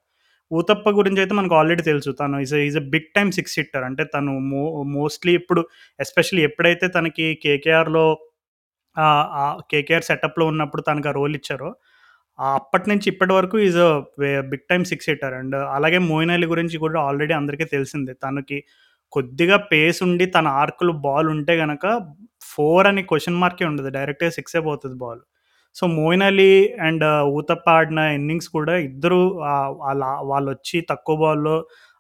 ఊతప్ప గురించి అయితే మనకు ఆల్రెడీ తెలుసు, తను is is a big time six hitter. అంటే తను మో మోస్ట్లీ ఇప్పుడు ఎస్పెషల్లీ ఎప్పుడైతే తనకి కేకేఆర్లో కేకేఆర్ సెటప్లో ఉన్నప్పుడు తనకు ఆ రోల్ ఇచ్చారో అప్పటి నుంచి ఇప్పటి వరకు is a big time six hitter. And అలాగే మోయిన్ అలీ గురించి కూడా ఆల్రెడీ అందరికీ తెలిసిందే, తనకి కొద్దిగా పేస్ ఉండి తన ఆర్కులు బాల్ ఉంటే కనుక ఫోర్ అని క్వశ్చన్ మార్కే ఉండదు, డైరెక్ట్గా సిక్సే పోతుంది ball. So Moeen Ali and Uthappa ఆడిన ఇన్నింగ్స్ కూడా ఇద్దరు వాళ్ళు వచ్చి తక్కువ బాల్లో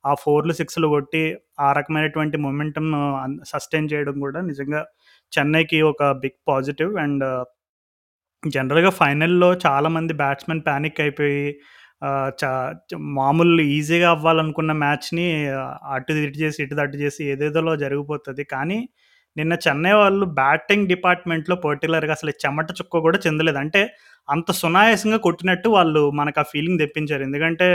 ఆ ఫోర్లు సిక్స్లు కొట్టి ఆ రకమైనటువంటి మొమెంటమ్ సస్టైన్ చేయడం కూడా నిజంగా చెన్నైకి ఒక బిగ్ పాజిటివ్. అండ్ జనరల్గా ఫైనల్లో చాలామంది బ్యాట్స్మెన్ ప్యానిక్ అయిపోయి చా మామూలు ఈజీగా అవ్వాలనుకున్న మ్యాచ్ని అటు ఇటు చేసి ఇటు అటు చేసి ఏదేదోలో జరిగిపోతుంది. కానీ నిన్న చెన్నై వాళ్ళు బ్యాటింగ్ డిపార్ట్మెంట్లో పర్టికులర్గా అసలు చెమట చుక్క కూడా చెందలేదు. అంటే అంత సునాయాసంగా కొట్టినట్టు వాళ్ళు మనకు ఆ ఫీలింగ్ తెప్పించారు. ఎందుకంటే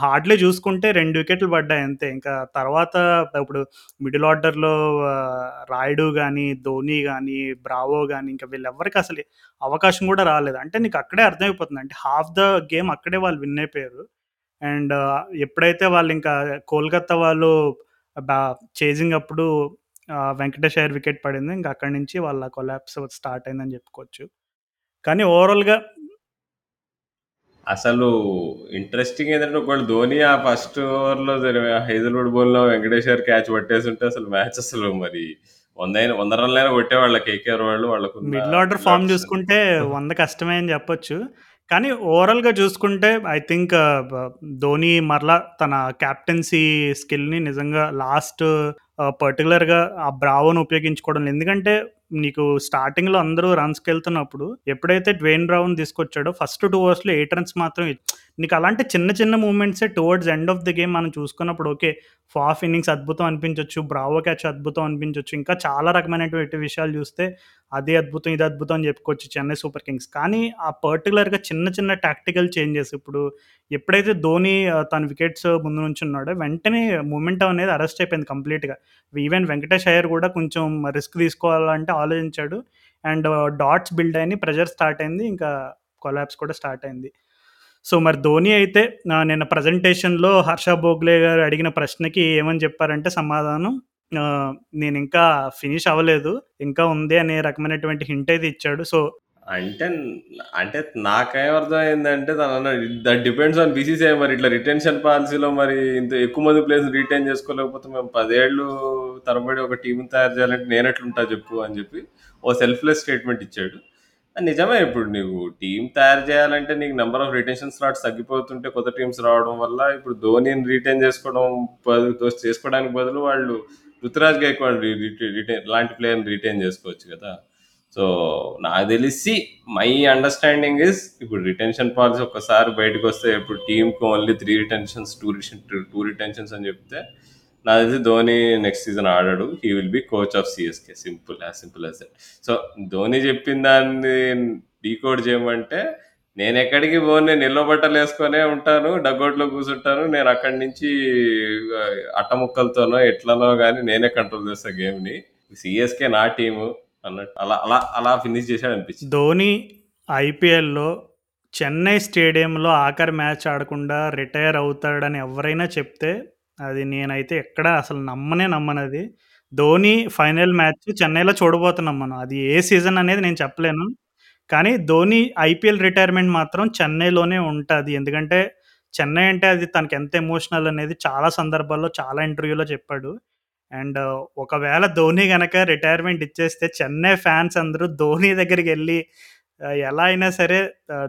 హార్డ్లీ చూసుకుంటే రెండు వికెట్లు పడ్డాయి అంతే. ఇంకా తర్వాత ఇప్పుడు మిడిల్ ఆర్డర్లో రాయుడు కానీ, ధోని కానీ, బ్రావో కానీ ఇంకా వీళ్ళెవరికి అసలు అవకాశం కూడా రాలేదు. అంటే నీకు అక్కడే అర్థమైపోతుంది, అంటే హాఫ్ ద గేమ్ అక్కడే వాళ్ళు విన్ అయిపోయారు. అండ్ ఎప్పుడైతే వాళ్ళు ఇంకా కోల్కతా వాళ్ళు బా చేజింగ్ అప్పుడు వెంకటేష్ అయ్యర్ వికెట్ పడింది, ఇంకా అక్కడి నుంచి వాళ్ళ కొలాప్స్ స్టార్ట్ అయిందని చెప్పుకోవచ్చు. కానీ ఓవరాల్గా అసలు ఇంట్రెస్టింగ్ ఏంటంటే ఒకవేళ ధోని ఆ ఫస్ట్ ఓవర్లో హైదరాబాద్ బౌల్లో వెంకటేష్ అయ్యర్ క్యాచ్ పట్టేసి ఉంటే అసలు మ్యాచ్ అసలు మరి వంద వంద రన్లైనా కొట్టేవాళ్ళ కేకేఆర్ వాళ్ళు. వాళ్ళకు మిడిల్ ఆర్డర్ ఫామ్ చూసుకుంటే వంద కష్టమే అని చెప్పొచ్చు. కానీ ఓవరాల్గా చూసుకుంటే ఐ థింక్ ధోని మరలా తన క్యాప్టెన్సీ స్కిల్ని నిజంగా లాస్ట్ పర్టికులర్గా ఆ బ్రావోను ఉపయోగించుకోవడం. ఎందుకంటే నీకు స్టార్టింగ్లో అందరూ రన్స్కి వెళ్తున్నప్పుడు ఎప్పుడైతే డ్వేన్ బ్రావోని తీసుకొచ్చాడో ఫస్ట్ టూ అవర్స్లో ఎయిట్ రన్స్ మాత్రం, నీకు అలాంటి చిన్న చిన్న మూమెంట్సే towards end of the game మనం చూసుకున్నప్పుడు ఓకే ఫాఫ్ ఇన్నింగ్స్ అద్భుతం అనిపించవచ్చు, బ్రావో క్యాచ్ అద్భుతం అనిపించవచ్చు, ఇంకా చాలా రకమైనటువంటి విషయాలు చూస్తే అదే అద్భుతం ఇది అద్భుతం అని చెప్పుకోవచ్చు చెన్నై సూపర్ కింగ్స్. కానీ ఆ పర్టికులర్గా చిన్న చిన్న టాక్టికల్ చేంజెస్, ఇప్పుడు ఎప్పుడైతే ధోని తన వికెట్స్ ముందు నుంచి ఉన్నాడో వెంటనే మొమెంటం అనేది అరెస్ట్ అయిపోయింది కంప్లీట్గా. ఈవెన్ వెంకటేష్ అయ్యర్ కూడా కొంచెం రిస్క్ తీసుకోవాలంటే ఆలోచించాడు అండ్ డాట్స్ బిల్డ్ అయిన ప్రెజర్ స్టార్ట్ అయింది, ఇంకా కొలాప్స్ కూడా స్టార్ట్ అయింది. సో మరి ధోని అయితే నిన్న ప్రజెంటేషన్లో హర్ష భోగ్లే గారు అడిగిన ప్రశ్నకి ఏమని చెప్పారంటే సమాధానం, నేను ఇంకా ఫినిష్ అవ్వలేదు ఇంకా ఉంది అనే రకమైనటువంటి హింట్ అయితే ఇచ్చాడు. సో అంటే అంటే నాకేమర్థం అయిందంటే దట్ డిపెండ్స్ ఆన్ బీసీసీఐ, మరి ఇట్లా రిటెన్షన్ పాలసీలో మరి ఇంత ఎక్కువ మంది ప్లేయర్స్ రిటైన్ చేసుకోలేకపోతే మేము పదేళ్ళు తరబడి ఒక టీంని తయారు చేయాలంటే నేను ఎట్లుంటా చెప్పు అని చెప్పి ఓ సెల్ఫ్లెస్ స్టేట్మెంట్ ఇచ్చాడు. నిజమే, ఇప్పుడు నీకు టీం తయారు చేయాలంటే నీకు నెంబర్ ఆఫ్ రిటెన్షన్ స్లాట్స్ తగ్గిపోతుంటే కొత్త టీమ్స్ రావడం వల్ల ఇప్పుడు ధోనిని రిటైన్ చేసుకోవడం బదులు చేసుకోవడానికి బదులు వాళ్ళు రుతురాజ్ గైక్వాడ్ రిటైన్ లాంటి ప్లేయర్ని రిటైన్ చేసుకోవచ్చు కదా. సో నాకు తెలిసి మై అండర్స్టాండింగ్ ఇస్ ఇప్పుడు రిటెన్షన్ పాలసీ ఒక్కసారి బయటకు వస్తే ఇప్పుడు టీంకి only three retentions two retain two retentions అని చెప్తే నాకు తెలిసి ధోని నెక్స్ట్ సీజన్ ఆడాడు. He will be coach of CSK, simple as simple as that. So ధోని చెప్పిన దాన్ని డీకోడ్ చేయమంటే నేను ఎక్కడికి పోను, నేను నిల్వ బట్టలు వేసుకొనే ఉంటాను, డగౌట్లో కూర్చుంటాను, నేను అక్కడి నుంచి అట్ట ముక్కలతోనో ఎట్లనో కానీ నేనే కంట్రోల్ చేస్తా గేమ్ని, సిఎస్కే నా టీము అన్నట్టు అలా అలా అలా ఫినిష్ చేశాడు అనిపించింది. ధోని ఐపీఎల్లో చెన్నై స్టేడియంలో ఆఖరి మ్యాచ్ ఆడకుండా రిటైర్ అవుతాడని ఎవరైనా చెప్తే అది నేనైతే ఎక్కడ అసలు నమ్మనే నమ్మను. అది ధోని ఫైనల్ మ్యాచ్ చెన్నైలో చూడబోతున్నాం మనం, అది ఏ సీజన్ అనేది నేను చెప్పలేను. కానీ ధోని ఐపీఎల్ రిటైర్మెంట్ మాత్రం చెన్నైలోనే ఉంటుంది. ఎందుకంటే చెన్నై అంటే అది తనకి ఎంత ఎమోషనల్ అనేది చాలా సందర్భాల్లో చాలా ఇంటర్వ్యూలో చెప్పాడు. అండ్ ఒకవేళ ధోని కనుక రిటైర్మెంట్ ఇచ్చేస్తే చెన్నై ఫ్యాన్స్ అందరూ ధోని దగ్గరికి వెళ్ళి ఎలా అయినా సరే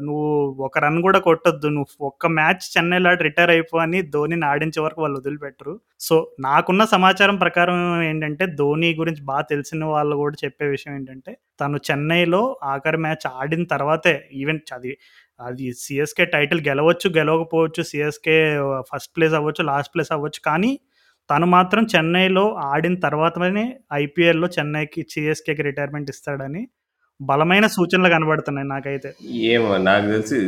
నువ్వు ఒక రన్ కూడా కొట్టొద్దు, నువ్వు ఒక్క మ్యాచ్ చెన్నైలో రిటైర్ అయిపో అని ధోనిని ఆడించే వరకు వాళ్ళు వదిలిపెట్టరు. సో నాకున్న సమాచారం ప్రకారం ఏంటంటే, ధోని గురించి బాగా తెలిసిన వాళ్ళు కూడా చెప్పే విషయం ఏంటంటే, తను చెన్నైలో ఆఖరి మ్యాచ్ ఆడిన తర్వాతే, ఈవెన్ అది అది సిఎస్కే టైటిల్ గెలవచ్చు గెలవకపోవచ్చు, సిఎస్కే ఫస్ట్ ప్లేస్ అవ్వచ్చు లాస్ట్ ప్లేస్ అవ్వచ్చు, కానీ తను మాత్రం చెన్నైలో ఆడిన తర్వాతనే ఐపీఎల్లో చెన్నైకి సిఎస్కేకి రిటైర్మెంట్ ఇస్తాడని బలమైన సూచనలు కనబడుతున్నాయి నాకైతే. ఏమో నాకు తెలిసి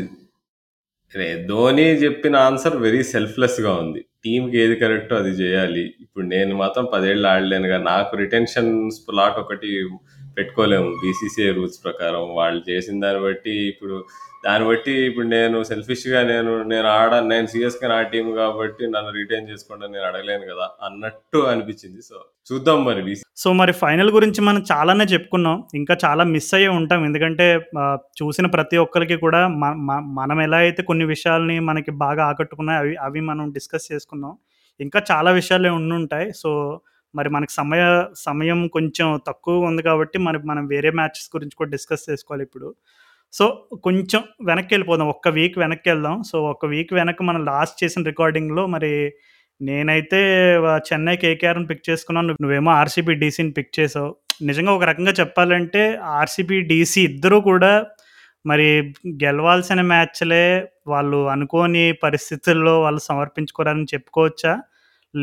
ధోని చెప్పిన ఆన్సర్ వెరీ సెల్ఫ్లెస్ గా ఉంది. టీంకి ఏది కరెక్టో అది చేయాలి. ఇప్పుడు నేను మాత్రం పదేళ్ళు ఆడలేనుగా, నాకు రిటెన్షన్ స్లాట్ ఒకటి పెట్టుకోలేము బీసీసీఐ రూల్స్ ప్రకారం. వాళ్ళు చేసిన దాన్ని బట్టి ఇప్పుడు దాన్ని బట్టి ఇప్పుడు నేను సెల్ఫిష్గా నేను నేను ఆడ నేను సీఎస్కే నా టీం కాబట్టి నన్ను రిటైన్ చేసుకోండి నేను అడగలేను కదా అన్నట్టు అనిపించింది. సో చూద్దాం మరి. సో మరి ఫైనల్ గురించి మనం చాలానే చెప్పుకున్నాం, ఇంకా చాలా మిస్ అయ్యే ఉంటాం, ఎందుకంటే చూసిన ప్రతి ఒక్కరికి కూడా మనం ఎలా అయితే కొన్ని విషయాలని మనకి బాగా ఆకట్టుకున్నాయి అవి అవి మనం డిస్కస్ చేసుకున్నాం. ఇంకా చాలా విషయాలే ఉండుంటాయి. సో మరి మనకు సమయ సమయం కొంచెం తక్కువ ఉంది కాబట్టి మరి మనం వేరే మ్యాచెస్ గురించి కూడా డిస్కస్ చేసుకోవాలి ఇప్పుడు. సో కొంచెం వెనక్కి వెళ్ళిపోదాం, ఒక్క వీక్ వెనక్కి వెళ్దాం. సో ఒక వీక్ వెనక్కి మనం లాస్ట్ చేసిన రికార్డింగ్లో మరి నేనైతే చెన్నై కేకేఆర్ని పిక్ చేసుకున్నాను, నువ్వేమో ఆర్సీబీ డీసీని పిక్ చేసావు. నిజంగా ఒక రకంగా చెప్పాలంటే ఆర్సీబీ డీసీ ఇద్దరూ కూడా మరి గెలవాల్సిన మ్యాచ్లే వాళ్ళు అనుకోని పరిస్థితుల్లో వాళ్ళు సమర్పించుకోరని చెప్పుకోవచ్చా?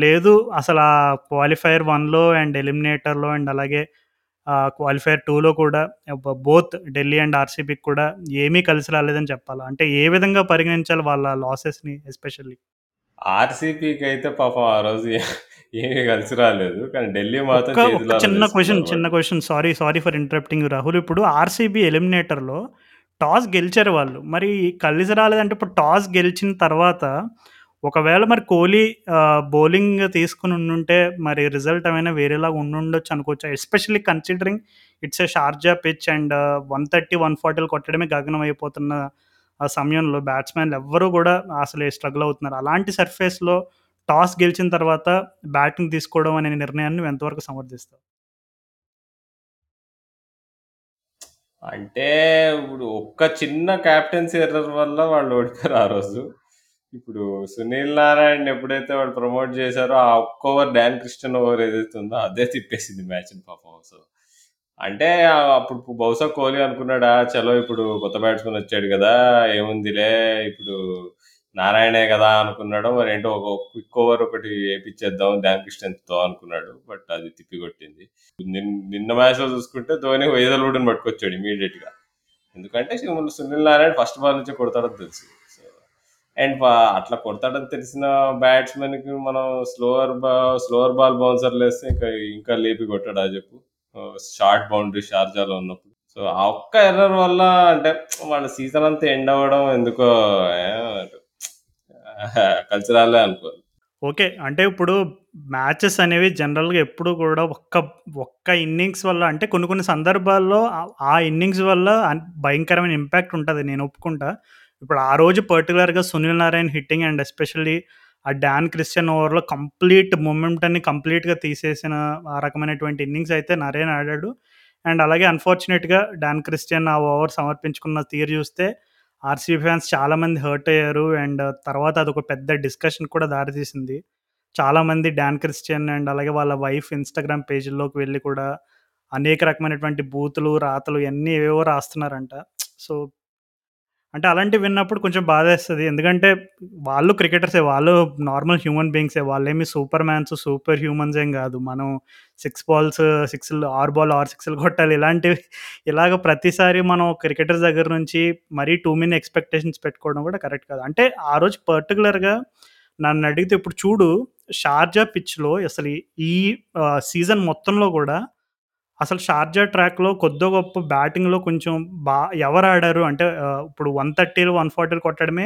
లేదు అసలు ఆ క్వాలిఫైయర్ వన్లో అండ్ ఎలిమినేటర్లో అండ్ అలాగే క్వాలిఫైర్ టూలో కూడా బోత్ ఢిల్లీ అండ్ ఆర్సీబీకి కూడా ఏమీ కలిసి రాలేదని చెప్పాలి. అంటే ఏ విధంగా పరిగణించాలి వాళ్ళ లాసెస్ని? ఎస్పెషల్లీ ఆర్సీబీకి అయితే పాపం ఆ రోజు ఏమీ కలిసి రాలేదు, కానీ ఢిల్లీ మాత్రం. చిన్న క్వశ్చన్ చిన్న question sorry sorry for interrupting Rahul. ఇప్పుడు ఆర్సీబీ ఎలిమినేటర్లో టాస్ గెలిచారు వాళ్ళు, మరి కలిసి రాలేదంటే ఇప్పుడు టాస్ గెలిచిన తర్వాత ఒకవేళ మరి కోహ్లీ బౌలింగ్ తీసుకుని ఉండుంటే మరి రిజల్ట్ ఏమైనా వేరేలాగా ఉండుండొచ్చు అనుకోవచ్చు, especially considering it's a Sharjah pitch and one thirty one ఫార్టీలు కొట్టడమే గగనం అయిపోతున్న ఆ సమయంలో బ్యాట్స్మెన్లు ఎవ్వరూ కూడా అసలు స్ట్రగుల్ అవుతున్నారు. అలాంటి సర్ఫేస్లో టాస్ గెలిచిన తర్వాత బ్యాటింగ్ తీసుకోవడం అనే నిర్ణయాన్ని ఎంతవరకు సమర్థిస్తాం? అంటే ఇప్పుడు ఒక్క చిన్న క్యాప్టెన్సీ ఎర్రర్ వల్ల వాళ్ళు ఓడిపోయారు ఆ రోజు. ఇప్పుడు సునీల్ నారాయణ ఎప్పుడైతే వాళ్ళు ప్రమోట్ చేశారో ఆ ఒక్క ఓవర్ డాన్ క్రిస్టియన్ ఓవర్ ఏదైతే ఉందో అదే తిప్పేసింది మ్యాచ్ని పాపం. సో అంటే అప్పుడు బహుశా కోహ్లీ అనుకున్నాడా, చలో ఇప్పుడు కొత్త బ్యాట్స్మెన్ వచ్చాడు కదా ఏముందిలే ఇప్పుడు నారాయణే కదా అనుకున్నాడు, మరి ఏంటో ఒక క్విక్ ఓవర్ ఒకటి వేయించేద్దాం డాన్ క్రిస్టియన్తో అనుకున్నాడు, బట్ అది తిప్పి కొట్టింది. నిన్న మ్యాచ్లో చూసుకుంటే ధోని వైజల్వుడ్ని పట్టుకొచ్చాడు ఇమీడియట్గా, ఎందుకంటే సునీల్ నారాయణ ఫస్ట్ బాల్ నుంచి కొడతాడో తెలుసు. అండ్ అట్లా కొడతాడని తెలిసిన బ్యాట్స్మెన్కి మనం స్లోవర్ బా స్లోవర్ బాల్ బౌన్సర్లు వేస్తే ఇంకా ఇంకా లేపి కొట్టాడు అని చెప్పు షార్ట్ బౌండరీ షార్జాలో ఉన్నప్పుడు. సో ఆ ఒక్క ఎర్రర్ వల్ల అంటే వాళ్ళ సీజన్ అంతా ఎండ్ అవ్వడం ఎందుకో కల్చరల్లే అనుకోవాలి. ఓకే, అంటే ఇప్పుడు మ్యాచెస్ అనేవి జనరల్గా ఎప్పుడు కూడా ఒక్క ఒక్క ఇన్నింగ్స్ వల్ల, అంటే కొన్ని కొన్ని సందర్భాల్లో ఆ ఇన్నింగ్స్ వల్ల భయంకరమైన ఇంపాక్ట్ ఉంటుంది, నేను ఒప్పుకుంటా. ఇప్పుడు ఆ రోజు పర్టికులర్గా Sunil Narayana hitting and especially ఆ డాన్ క్రిస్టియన్ ఓవర్లో కంప్లీట్ మూమెంట్ని కంప్లీట్గా తీసేసిన ఆ రకమైనటువంటి ఇన్నింగ్స్ అయితే నారాయణ ఆడాడు. అండ్ అలాగే అన్ఫార్చునేట్గా డాన్ క్రిస్టియన్ ఆ ఓవర్ సమర్పించుకున్న తీరు చూస్తే ఆర్సీబీ ఫ్యాన్స్ చాలామంది హర్ట్ అయ్యారు. అండ్ తర్వాత అదొక పెద్ద డిస్కషన్ కూడా దారితీసింది. చాలామంది డాన్ క్రిస్టియన్ అండ్ అలాగే వాళ్ళ వైఫ్ ఇన్స్టాగ్రామ్ పేజీల్లోకి వెళ్ళి కూడా అనేక రకమైనటువంటి బూతులు రాతలు అన్నీ ఏవేవో రాస్తున్నారంట. సో అంటే అలాంటివి విన్నప్పుడు కొంచెం బాధ వేస్తుంది, ఎందుకంటే వాళ్ళు క్రికెటర్సే, వాళ్ళు నార్మల్ హ్యూమన్ బీయింగ్సే, వాళ్ళేమి సూపర్ మ్యాన్స్ సూపర్ హ్యూమన్స్ ఏం కాదు. మనం సిక్స్ బాల్స్ సిక్స్లు ఆరు బాల్ ఆరు సిక్స్లు కొట్టాలి ఇలాంటివి ఇలాగ ప్రతిసారి మనం క్రికెటర్స్ దగ్గర నుంచి మరీ టూ మినీ ఎక్స్పెక్టేషన్స్ పెట్టుకోవడం కూడా కరెక్ట్ కాదు. అంటే ఆ రోజు పర్టికులర్గా నన్ను అడిగితే ఇప్పుడు చూడు షార్జా పిచ్లో అసలు ఈ సీజన్ మొత్తంలో కూడా అసలు షార్జా ట్రాక్లో కొద్దో గొప్ప బ్యాటింగ్లో కొంచెం బా ఎవరు ఆడారు అంటే ఇప్పుడు వన్ థర్టీలు వన్ ఫార్టీలు కొట్టడమే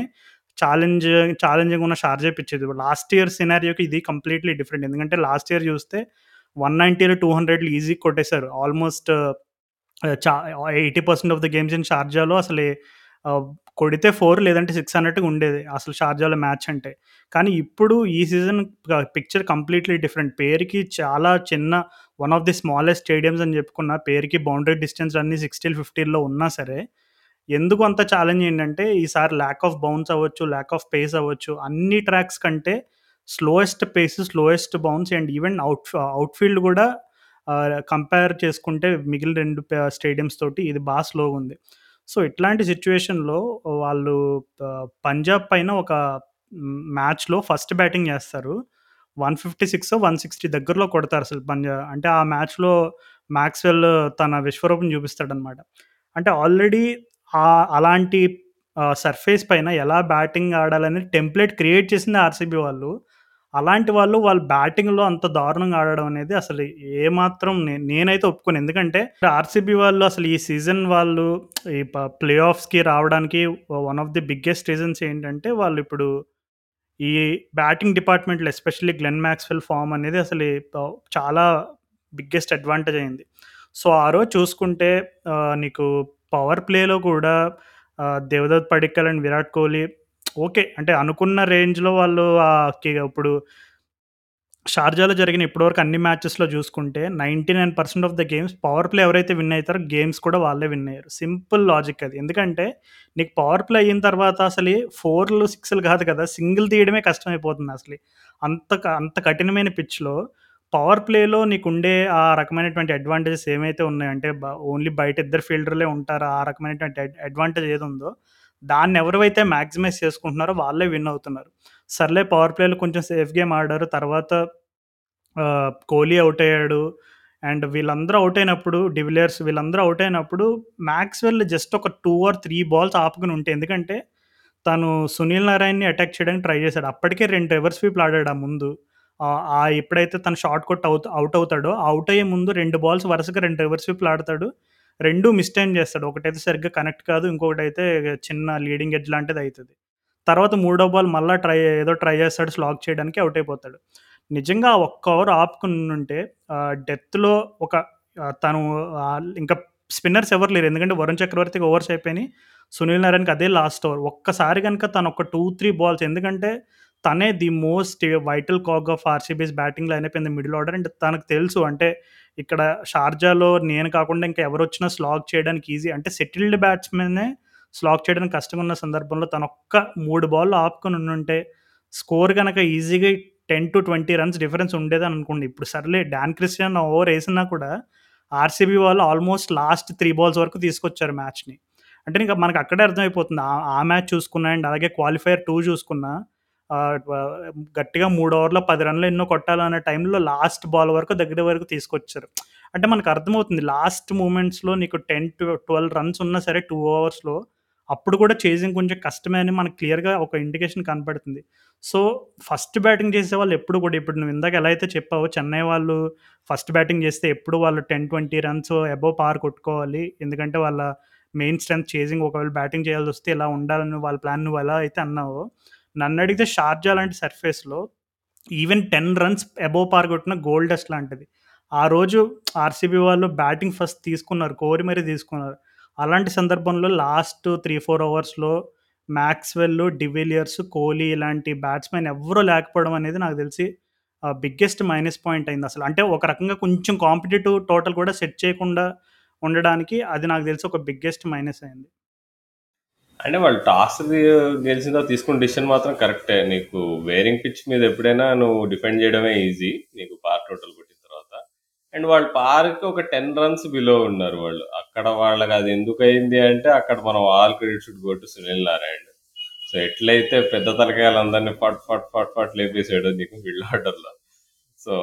ఛాలెంజ్ ఛాలెంజింగ్ ఉన్న షార్జా పిచ్. ఇది లాస్ట్ ఇయర్ సినారియోకి ఇది కంప్లీట్లీ డిఫరెంట్, ఎందుకంటే లాస్ట్ ఇయర్ చూస్తే వన్ నైంటీలు టూ హండ్రెడ్లు ఈజీ కొట్టేశారు. ఆల్మోస్ట్ చా eighty percent of the games in షార్జాలో అసలు కొడితే ఫోర్ లేదంటే సిక్స్ అన్నట్టుగా ఉండేది అసలు షార్జాలో మ్యాచ్ అంటే. కానీ ఇప్పుడు ఈ సీజన్ పిక్చర్ కంప్లీట్లీ డిఫరెంట్. పేరుకి చాలా చిన్న one of the smallest stadiums అని చెప్పుకున్న, పేరుకి బౌండరీ డిస్టెన్స్ అన్నీ సిక్స్టీలు ఫిఫ్టీల్లో ఉన్నా సరే ఎందుకు అంత ఛాలెంజ్ ఏంటంటే ఈసారి ల్యాక్ ఆఫ్ బౌన్స్ అవ్వచ్చు, ల్యాక్ ఆఫ్ పేస్ అవ్వచ్చు, అన్ని ట్రాక్స్ కంటే slowest pace, slowest bounce and even out outfield కూడా కంపేర్ చేసుకుంటే మిగిలిన రెండు స్టేడియంస్ తోటి ఇది బాగా స్లోగా ఉంది. సో ఇట్లాంటి సిచ్యువేషన్లో వాళ్ళు పంజాబ్ పైన ఒక మ్యాచ్లో ఫస్ట్ బ్యాటింగ్ చేస్తారు. One fifty six one sixty దగ్గరలో కొడతారు అసలు పంజాబ్. అంటే ఆ మ్యాచ్లో మ్యాక్స్వెల్ తన విశ్వరూపం చూపిస్తాడనమాట. అంటే ఆల్రెడీ అలాంటి సర్ఫేస్ పైన ఎలా బ్యాటింగ్ ఆడాలనేది టెంప్లెట్ క్రియేట్ చేసింది ఆర్సీబీ వాళ్ళు. అలాంటి వాళ్ళు వాళ్ళ బ్యాటింగ్లో అంత దారుణంగా ఆడడం అనేది అసలు ఏమాత్రం నేను నేనైతే ఒప్పుకోను. ఎందుకంటే ఆర్సీబీ వాళ్ళు అసలు ఈ సీజన్ వాళ్ళు ఈ ప్లే ఆఫ్స్కి రావడానికి one of the biggest reasons ఏంటంటే వాళ్ళు ఇప్పుడు ఈ బ్యాటింగ్ డిపార్ట్మెంట్లో ఎస్పెషల్లీ గ్లెన్ మ్యాక్స్వెల్ ఫామ్ అనేది అసలు చాలా బిగ్గెస్ట్ అడ్వాంటేజ్ అయింది. సో ఆ రోజు చూసుకుంటే నీకు పవర్ ప్లేలో కూడా దేవదత్ పడిక్కల్ అండ్ విరాట్ కోహ్లీ ఓకే అంటే అనుకున్న రేంజ్లో వాళ్ళు ఇప్పుడు షార్జాలో జరిగిన ఇప్పటివరకు అన్ని మ్యాచెస్లో చూసుకుంటే ninety nine percent of the games power play ఎవరైతే విన్ అవుతారో గేమ్స్ కూడా వాళ్ళే విన్ అయ్యారు. సింపుల్ లాజిక్ అది. ఎందుకంటే నీకు పవర్ ప్లే అయిన తర్వాత అసలు ఫోర్లు సిక్స్లు కాదు కదా, సింగిల్ తీయడమే కష్టమైపోతుంది అసలు అంత అంత కఠినమైన పిచ్లో. పవర్ ప్లేలో నీకు ఉండే ఆ రకమైనటువంటి అడ్వాంటేజెస్ ఏమైతే ఉన్నాయంటే ఓన్లీ బయట ఇద్దరు ఫీల్డర్లే ఉంటారు, ఆ రకమైనటువంటి అడ్వాంటేజ్ ఏది ఉందో దాన్ని ఎవరైతే మ్యాక్సిమైజ్ చేసుకుంటున్నారో వాళ్ళే విన్ అవుతున్నారు. సర్లే పవర్ ప్లేలో కొంచెం సేఫ్ గేమ్ ఆడారు, తర్వాత కోహ్లీ అవుట్ అయ్యాడు అండ్ వీళ్ళందరూ అవుట్ అయినప్పుడు డివిలియర్స్ వీళ్ళందరూ అవుట్ అయినప్పుడు మ్యాక్స్వెల్ జస్ట్ ఒక టూ ఆర్ త్రీ బాల్స్ ఆపుకుని ఉంటే, ఎందుకంటే తను సునీల్ నారాయణని అటాక్ చేయడానికి ట్రై చేశాడు. అప్పటికే రెండు రివర్స్ స్వీప్లు ఆడాడు ఆ ముందు, ఆ ఎప్పుడైతే తను షార్ట్ కొట్ అవుట్ అవుట్ అవుతాడో అవుట్ అయ్యే ముందు రెండు బాల్స్ వరుసగా రెండు రివర్స్ స్వీప్లు ఆడతాడు, రెండు మిస్టైమ్ చేస్తాడు. ఒకటైతే సరిగ్గా కనెక్ట్ కాదు, ఇంకొకటి అయితే చిన్న లీడింగ్ ఎడ్జ్ లాంటిది అవుతుంది. తర్వాత మూడో బాల్ మళ్ళీ ట్రై ఏదో ట్రై చేస్తాడు స్లాగ్ చేయడానికి, అవుట్ అయిపోతాడు. నిజంగా ఒక్క ఓవర్ ఆపుకుంటుంటే డెత్లో ఒక తను ఇంకా స్పిన్నర్స్ ఎవరు లేరు, ఎందుకంటే వరుణ్ చక్రవర్తికి ఓవర్స్ అయిపోయినాయి, సునీల్ నారాయణకి అదే లాస్ట్ ఓవర్. ఒక్కసారి కనుక తను ఒక టూ త్రీ బాల్స్, ఎందుకంటే తనే the most vital cog of RCB's బ్యాటింగ్లో అయిపోయింది మిడిల్ ఆర్డర్. అండ్ తనకు తెలుసు అంటే ఇక్కడ షార్జాలో నేను కాకుండా ఇంకా ఎవరు వచ్చినా స్లాగ్ చేయడానికి ఈజీ, అంటే సెటిల్డ్ బ్యాట్స్మెన్నే స్లాగ్ చేయడానికి కష్టంగా ఉన్న సందర్భంలో తను ఒక్క మూడు బాల్ ఆపుకొని ఉంటే స్కోర్ కనుక ఈజీగా ten to twenty runs difference ఉండేదని అనుకోండి. ఇప్పుడు సర్లే డాన్ క్రిస్టియన్ ఓవర్ వేసినా కూడా ఆర్సీబీ వాళ్ళు ఆల్మోస్ట్ లాస్ట్ త్రీ బాల్స్ వరకు తీసుకొచ్చారు మ్యాచ్ని. అంటే ఇంకా మనకు అక్కడే అర్థమైపోతుంది ఆ మ్యాచ్ చూసుకున్నా అండ్ అలాగే క్వాలిఫైయర్ టూ చూసుకున్నా గట్టిగా మూడు ఓవర్లో పది రన్లు ఎన్నో కొట్టాలన్న టైంలో లాస్ట్ బాల్ వరకు దగ్గర వరకు తీసుకొచ్చారు. అంటే మనకు అర్థమవుతుంది లాస్ట్ మూమెంట్స్లో నీకు టెన్ టు ట్వెల్వ్ రన్స్ ఉన్నా సరే టూ అవర్స్లో అప్పుడు కూడా చేసింగ్ కొంచెం కష్టమే అని మనకు క్లియర్గా ఒక ఇండికేషన్ కనపడుతుంది. సో ఫస్ట్ బ్యాటింగ్ చేసే వాళ్ళు ఎప్పుడు కూడా, ఇప్పుడు నువ్వు ఇందాక ఎలా అయితే చెప్పావో చెన్నై వాళ్ళు ఫస్ట్ బ్యాటింగ్ చేస్తే ఎప్పుడు వాళ్ళు టెన్ ట్వంటీ రన్స్ అబోవ్ పార్ కొట్టుకోవాలి, ఎందుకంటే వాళ్ళ మెయిన్ స్ట్రెంత్ చేసింగ్. ఒకవేళ బ్యాటింగ్ చేయాల్సి వస్తే ఇలా ఉండాలని వాళ్ళ ప్లాన్ నువ్వు ఎలా అయితే అన్నావో, నన్ను అడిగితే షార్జా లాంటి సర్ఫేస్లో even ten runs above par కొట్టిన గోల్డ్ డస్ట్ లాంటిది. ఆ రోజు ఆర్సీబీ వాళ్ళు బ్యాటింగ్ ఫస్ట్ తీసుకున్నారు, కోరి మరీ తీసుకున్నారు. అలాంటి సందర్భంలో లాస్ట్ త్రీ ఫోర్ అవర్స్లో మ్యాక్స్వెల్, డివిలియర్స్, కోహ్లీ ఇలాంటి బ్యాట్స్మెన్ ఎవరూ లేకపోవడం అనేది నాకు తెలిసి బిగ్గెస్ట్ మైనస్ పాయింట్ అయింది అసలు. అంటే ఒక రకంగా కొంచెం కాంపిటేటివ్ టోటల్ కూడా సెట్ చేయకుండా ఉండడానికి అది నాకు తెలిసి ఒక బిగ్గెస్ట్ మైనస్ అయింది. అంటే వాళ్ళు టాస్ గెలిచిన తర్వాత తీసుకున్న డిసిషన్ మాత్రం కరెక్టే. నీకు వేరింగ్ పిచ్ మీద ఎప్పుడైనా నువ్వు డిఫెండ్ చేయడమే ఈజీ నీకు పార్ టోటల్ కొట్టిన తర్వాత. అండ్ వాళ్ళు పార్కి ఒక టెన్ రన్స్ బిలో ఉన్నారు వాళ్ళు. అక్కడ వాళ్ళకి అది ఎందుకు అయింది అంటే అక్కడ మనం all credit should go to Sunil Narayan. So ఎట్లయితే పెద్ద తలకాయలందరినీ ఫట్ ఫట్ ఫట్ ఫట్ లేపేసాడు నీకు మిడిల్ ఆర్డర్లో. సో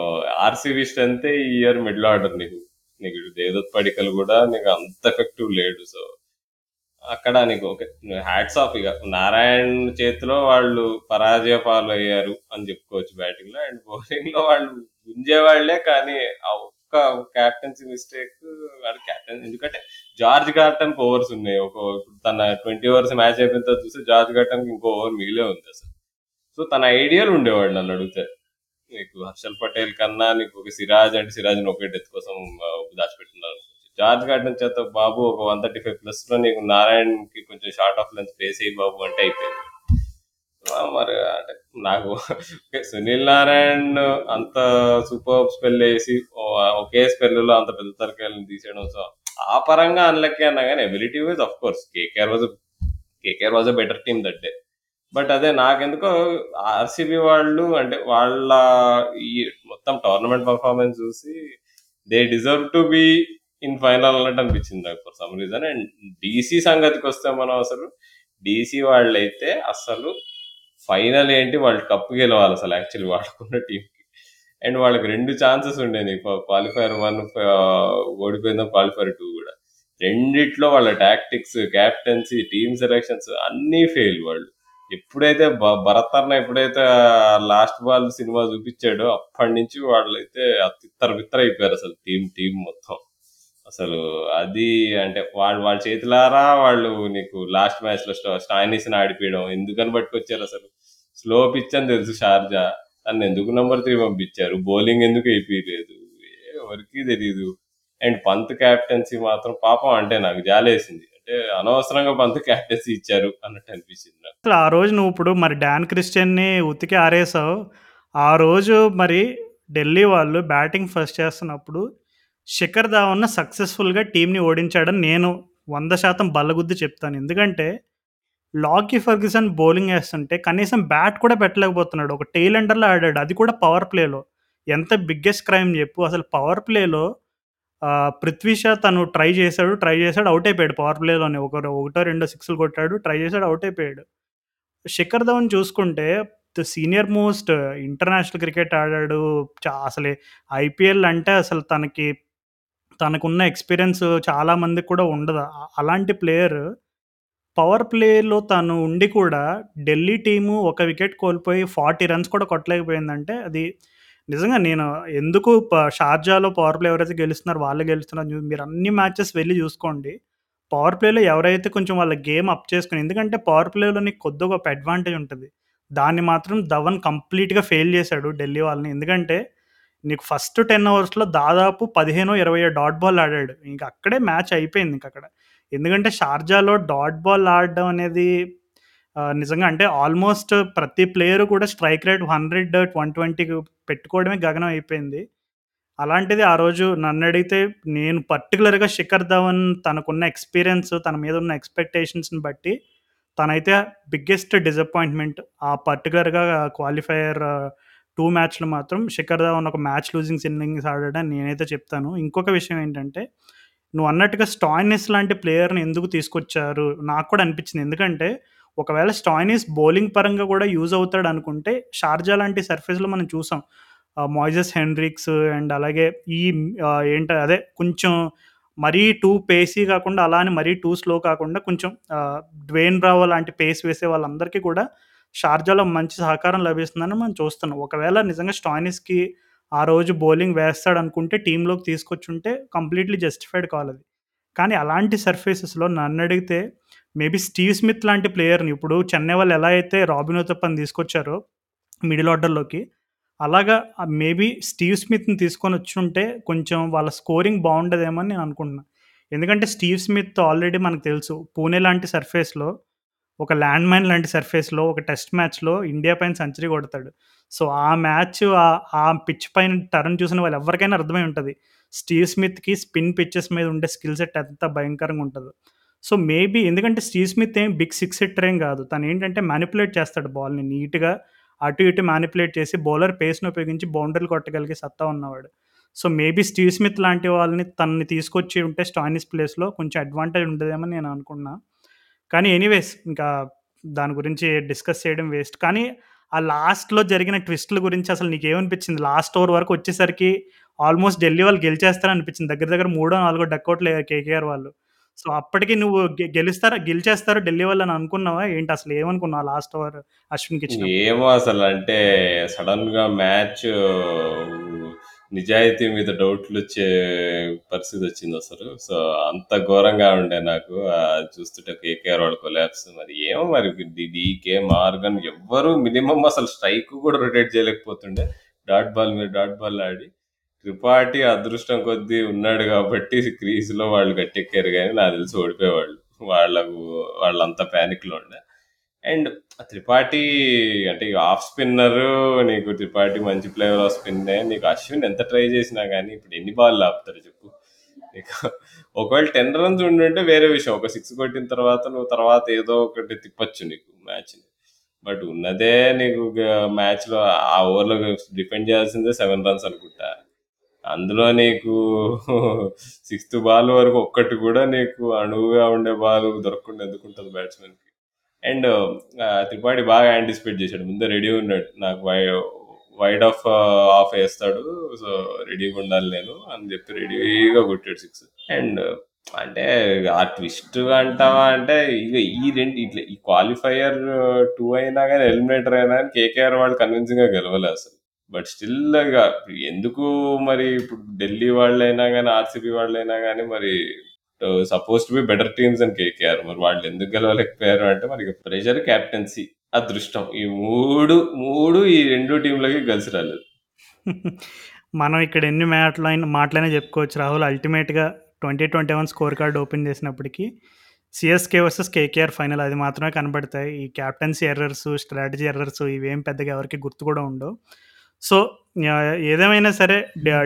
ఆర్సీబీ స్ట్రెంత్ ఈ ఇయర్ మిడిల్ ఆర్డర్. నీకు నీకు దేవదత్ పడికల్ కూడా నీకు అంత ఎఫెక్టివ్ లేడు. సో అక్కడ నీకు ఓకే హ్యాట్స్ ఆఫ్ ఇక నారాయణ్ చేతిలో వాళ్ళు పరాజయ పాలు అయ్యారు అని చెప్పుకోవచ్చు బ్యాటింగ్ లో. అండ్ బౌలింగ్ లో వాళ్ళు గుంజేవాళ్లే, కానీ ఆ ఒక్క క్యాప్టెన్సీ మిస్టేక్ వాడు క్యాప్టెన్. ఎందుకంటే జార్జ్ గార్టన్ ఓవర్స్ ఉన్నాయి, ఒక తన ట్వంటీ ఓవర్స్ మ్యాచ్ అయిపోయిన తర్వాత చూస్తే జార్జ్ గార్టన్ ఇంకో ఓవర్ మిగిలే ఉంది అసలు. సో తన ఐడియాలు ఉండేవాళ్ళు నన్ను అడిగితే. నీకు హర్షల్ పటేల్ కన్నా నీకు ఒక సిరాజ్ అంటే సిరాజ్ ఒకే డెత్ కోసం దాచిపెట్టున్నారు. జార్జ్ గార్డెన్ చేత బాబు ఒక వన్ థర్టీ ఫైవ్ ప్లస్ లో నీకు నారాయణ్ కి కొంచెం షార్ట్ ఆఫ్ లెన్స్ ప్లేస్ అయ్యి బాబు అంటే అయిపోయింది. మరి అంటే నాకు సునీల్ నారాయణ్ అంత సూపర్ స్పెల్ వేసి ఒకే స్పెల్ లో అంత పెద్ద తరకాయలను తీసేయడం ఆ పరంగా అన్లక్కే అన్నా కానీ ability wise of course KKR was KKR was a better team that day. But అదే నాకెందుకో ఆర్సీబీ వాళ్ళు అంటే వాళ్ళ ఈ మొత్తం టోర్నమెంట్ పర్ఫార్మెన్స్ చూసి they deserve to be in final అన్నట్టు అనిపించింది నాకు for some reason. And DC సంగతికి వస్తే మనం అసలు డీసీ వాళ్ళైతే అసలు ఫైనల్ ఏంటి వాళ్ళు కప్పు గెలవాలి అసలు యాక్చువల్లీ వాళ్ళకున్న టీంకి. అండ్ వాళ్ళకి రెండు ఛాన్సెస్ ఉండేది క్వాలిఫైర్ వన్ ఓడిపోయిందో క్వాలిఫైర్ టూ కూడా, రెండిట్లో వాళ్ళ టాక్టిక్స్ క్యాప్టెన్సీ టీమ్ సెలక్షన్స్ అన్నీ ఫెయిల్. వాళ్ళు ఎప్పుడైతే భరత్ అన్న ఎప్పుడైతే లాస్ట్ బాల్ సినిమా చూపించాడో అప్పటి నుంచి వాళ్ళైతే తిత్తర బిత్తర అయిపోయారు అసలు టీం టీం మొత్తం అసలు. అది అంటే వాళ్ళు వాళ్ళ చేతులారా వాళ్ళు నీకు లాస్ట్ మ్యాచ్ లో స్టాయినిస్ని ఆడిపోయడం ఎందుకని పట్టుకొచ్చారు అసలు. స్లో పిచ్ అని తెలుసు షార్జా, తను ఎందుకు నెంబర్ త్రీ పంపించారు, బౌలింగ్ ఎందుకు అయిపోయలేదు ఎవరికి తెలీదు. అండ్ పంత్ క్యాప్టెన్సీ మాత్రం పాపం అంటే నాకు జాలేసింది, అంటే అనవసరంగా పంత్ క్యాప్టెన్సీ ఇచ్చారు అన్నట్టు అనిపించింది నాకు అసలు ఆ రోజు. నువ్వు ఇప్పుడు మరి డాన్ క్రిస్టియన్ని ఉతికి ఆరేసావు ఆ రోజు. మరి ఢిల్లీ వాళ్ళు బ్యాటింగ్ ఫస్ట్ చేస్తున్నప్పుడు శిఖర్ ధావన్ సక్సెస్ఫుల్గా టీంని ఓడించాడని నేను వంద శాతం బల్లగుద్ది చెప్తాను. ఎందుకంటే లాకీ ఫర్గ్యూసన్ బౌలింగ్ వేస్తుంటే కనీసం బ్యాట్ కూడా పెట్టలేకపోతున్నాడు, ఒక టెయిల్ ఎండర్లో ఆడాడు, అది కూడా పవర్ ప్లేలో. ఎంత బిగ్గెస్ట్ క్రైమ్ చెప్పు అసలు. పవర్ ప్లేలో పృథ్వీ షా తను ట్రై చేశాడు ట్రై చేశాడు అవుట్ అయిపోయాడు. పవర్ ప్లేలోనే ఒక ఒకటో రెండో సిక్స్లు కొట్టాడు, ట్రై చేశాడు అవుట్ అయిపోయాడు. శిఖర్ ధవన్ చూసుకుంటే the senior most international cricket ఆడాడు, అసలే ఐపీఎల్ అంటే అసలు తనకి తనకున్న ఎక్స్పీరియన్స్ చాలామందికి కూడా ఉండదు. అలాంటి ప్లేయర్ పవర్ ప్లేలో తను ఉండి కూడా ఢిల్లీ టీము ఒక వికెట్ కోల్పోయి ఫార్టీ రన్స్ కూడా కొట్టలేకపోయిందంటే అది నిజంగా నేను ఎందుకు షార్జాలో పవర్ ప్లే ఎవరైతే గెలుస్తున్నారో వాళ్ళు గెలుస్తున్నారు. మీరు అన్ని మ్యాచెస్ వెళ్ళి చూసుకోండి, పవర్ ప్లేలో ఎవరైతే కొంచెం వాళ్ళ గేమ్ అప్ చేసుకుని, ఎందుకంటే పవర్ ప్లేలో నీకు కొద్దిగా ఒక అడ్వాంటేజ్ ఉంటుంది, దాన్ని మాత్రం ధవన్ కంప్లీట్గా ఫెయిల్ చేశాడు ఢిల్లీ వాళ్ళని. ఎందుకంటే నీకు ఫస్ట్ టెన్ అవర్స్లో దాదాపు పదిహేను ఇరవై డాట్ బాల్ ఆడాడు, ఇంక అక్కడే మ్యాచ్ అయిపోయింది ఇంక అక్కడ. ఎందుకంటే షార్జాలో డాట్ బాల్ ఆడడం అనేది నిజంగా అంటే ఆల్మోస్ట్ ప్రతి ప్లేయరు కూడా స్ట్రైక్ రేట్ హండ్రెడ్ వన్ ట్వంటీకి పెట్టుకోవడమే గగనం అయిపోయింది. అలాంటిది ఆ రోజు నన్ను అడిగితే నేను పర్టికులర్గా శిఖర్ ధవన్ తనకున్న ఎక్స్పీరియన్స్ తన మీద ఉన్న ఎక్స్పెక్టేషన్స్ని బట్టి తనైతే బిగ్గెస్ట్ డిసప్పాయింట్మెంట్ ఆ పర్టికులర్గా క్వాలిఫైయర్ టూ మ్యాచ్లు మాత్రం శిఖర్ ధవన్ ఒక మ్యాచ్ లూజింగ్స్ ఇన్నింగ్స్ ఆడాడని నేనైతే చెప్తాను. ఇంకొక విషయం ఏంటంటే నువ్వు అన్నట్టుగా స్టాయినిస్ లాంటి ప్లేయర్ని ఎందుకు తీసుకొచ్చారు నాకు కూడా అనిపించింది. ఎందుకంటే ఒకవేళ స్టాయినిస్ బౌలింగ్ పరంగా కూడా యూజ్ అవుతాడు అనుకుంటే షార్జా లాంటి సర్ఫేస్లో మనం చూసాం మోయిజెస్ హెన్రిక్స్ అండ్ అలాగే ఈ ఏంట అదే కొంచెం మరీ టూ పేసీ కాకుండా అలా అని మరీ టూ స్లో కాకుండా కొంచెం డ్వేన్ బ్రావో లాంటి పేస్ వేసే వాళ్ళందరికీ కూడా షార్జాలో మంచి సహకారం లభిస్తుందని మనం చూస్తున్నాం. ఒకవేళ నిజంగా స్టాయినిస్కి ఆ రోజు బౌలింగ్ వేస్తాడు అనుకుంటే టీంలోకి తీసుకొచ్చుంటే కంప్లీట్లీ జస్టిఫైడ్ కావాలి అది. కానీ అలాంటి సర్ఫేసెస్లో నన్ను అడిగితే మేబీ స్టీవ్ స్మిత్ లాంటి ప్లేయర్ని ఇప్పుడు చెన్నై వాళ్ళు ఎలా అయితే రాబిన్ ఉతప్పని తీసుకొచ్చారో మిడిల్ ఆర్డర్లోకి, అలాగా మేబీ స్టీవ్ స్మిత్ని తీసుకొని వచ్చుంటే కొంచెం వాళ్ళ స్కోరింగ్ బాగుండదేమో అని నేను అనుకుంటున్నాను. ఎందుకంటే స్టీవ్ స్మిత్ ఆల్రెడీ మనకు తెలుసు పూణే లాంటి సర్ఫేస్లో ఒక ల్యాండ్ మైన్ లాంటి సర్ఫేస్లో ఒక టెస్ట్ మ్యాచ్లో ఇండియా పైన సెంచరీ కొడతాడు. సో ఆ మ్యాచ్ ఆ పిచ్ పైన టర్న్ చూసిన వాళ్ళు ఎవరికైనా అర్థమై ఉంటుంది స్టీవ్ స్మిత్కి స్పిన్ పిచ్చెస్ మీద ఉండే స్కిల్ సెట్ ఎంత భయంకరంగా ఉంటుందో. సో మేబీ ఎందుకంటే స్టీవ్ స్మిత్ ఏం బిగ్ సిక్స్ హిట్టర్ ఏం కాదు, తను ఏంటంటే మ్యానిపులేట్ చేస్తాడు బాల్ని నీట్గా అటు ఇటు మ్యానిపులేట్ చేసి బౌలర్ పేస్ను ఉపయోగించి బౌండరీలు కొట్టగలిగే సత్తా ఉన్నవాడు. సో మేబీ స్టీవ్ స్మిత్ లాంటి వాళ్ళని తనని తీసుకొచ్చి ఉంటే స్టాయినిస్ ప్లేస్లో కొంచెం అడ్వాంటేజ్ ఉండదేమని నేను అనుకున్నా. కానీ ఎనీవేస్ ఇంకా దాని గురించి డిస్కస్ చేయడం వేస్ట్. కానీ ఆ లాస్ట్లో జరిగిన ట్విస్టుల గురించి అసలు నీకేమనిపించింది? లాస్ట్ ఓవర్ వరకు వచ్చేసరికి ఆల్మోస్ట్ ఢిల్లీ వాళ్ళు గెలిచేస్తారని అనిపించింది, దగ్గర దగ్గర మూడో నాలుగో డక్అట్లు కేకేఆర్ వాళ్ళు. సో అప్పటికి నువ్వు గెలుస్తారా గెలిచేస్తారు ఢిల్లీ వాళ్ళు అని అనుకున్నావా ఏంటి? అసలు ఏమనుకున్నావు లాస్ట్ ఓవర్ అశ్విన్కి ఇచ్చిన? ఏమో అసలు అంటే సడన్గా మ్యాచ్ నిజాయితీ మీద డౌట్లు వచ్చే పరిస్థితి వచ్చింది అసలు. సో అంత ఘోరంగా ఉండే నాకు చూస్తుంటే కేకేఆర్ వాళ్ళ కొలాబ్స్. మరి ఏమో మరి డీకే మార్గన్ ఎవ్వరు మినిమం అసలు స్ట్రైక్ కూడా రొటేట్ చేయలేకపోతుండే, డాట్ బాల్ మీద డాట్ బాల్ ఆడి త్రిపాఠి అదృష్టం కొద్దీ ఉన్నాడు కాబట్టి క్రీజ్లో వాళ్ళు గట్టెక్కారు. కానీ నాకు తెలిసి ఓడిపోయేవాళ్ళు వాళ్ళకు వాళ్ళంతా ప్యానిక్లో ఉండే. అండ్ త్రిపాఠి అంటే ఆఫ్ స్పిన్నరు నీకు త్రిపాఠి మంచి ప్లేయర్ ఆఫ్ స్పిన్నే, నీకు అశ్విన్ ఎంత ట్రై చేసినా కానీ ఇప్పుడు ఎన్ని బాల్ ఆపుతారు చెప్పు. ఒకవేళ టెన్ రన్స్ ఉండుంటే వేరే విషయం, ఒక సిక్స్ కొట్టిన తర్వాత నువ్వు తర్వాత ఏదో ఒకటి తిప్పచ్చు నీకు మ్యాచ్ని. బట్ ఉన్నదే నీకు మ్యాచ్లో ఆ ఓవర్లో డిఫెండ్ చేయాల్సిందే సెవెన్ రన్స్ అనుకుంటా, అందులో నీకు సిక్స్త్ బాల్ వరకు ఒక్కటి కూడా నీకు అణువుగా ఉండే బాల్ దొరకకుండా ఎందుకుంటుంది బ్యాట్స్మెన్కి. అండ్ త్రిపాఠి బాగా యాంటిసిపేట్ చేశాడు, ముందే రెడీ ఉన్నాడు, నాకు వై వైడ్ ఆఫ్ ఆఫ్ వేస్తాడు సో రెడీగా ఉండాలి నేను అని చెప్పి రెడీగా కొట్టాడు సిక్స్. అండ్ అంటే ఆ ట్విస్ట్ అంటావా అంటే ఇక ఈ రెండు ఇట్లా ఈ క్వాలిఫైయర్ టూ అయినా కానీ ఎలిమినేటర్ అయినా కానీ కేకేఆర్ వాళ్ళు కన్విన్సింగ్గా గెలవలే అసలు. బట్ స్టిల్ ఎందుకు మరి ఇప్పుడు ఢిల్లీ వాళ్ళైనా కానీ ఆర్సీబీ వాళ్ళైనా కానీ మరి suppose to be better teams అని కేకేఆర్, మరి వాళ్ళు ఎందుకు గెలవలేకపోయారు అంటే మరి ప్రెషర్, క్యాప్టెన్సీ, అదృష్టం, ఈ మూడు మూడు ఈ రెండు టీంలకి కలిసి రాలేదు. మనం ఇక్కడ ఎన్ని మ్యాట్లైనా మాటలైనా చెప్పుకోవచ్చు. రాహుల్ అల్టిమేట్గా twenty twenty one score card open చేసినప్పటికీ సిఎస్కే వర్సెస్ కేకేఆర్ ఫైనల్ అది మాత్రమే కనబడతాయి. ఈ క్యాప్టెన్సీ ఎర్రర్స్, స్ట్రాటజీ ఎర్రర్స్ ఇవేం పెద్దగా ఎవరికి గుర్తు కూడా ఉండవు. సో ఏదేమైనా సరే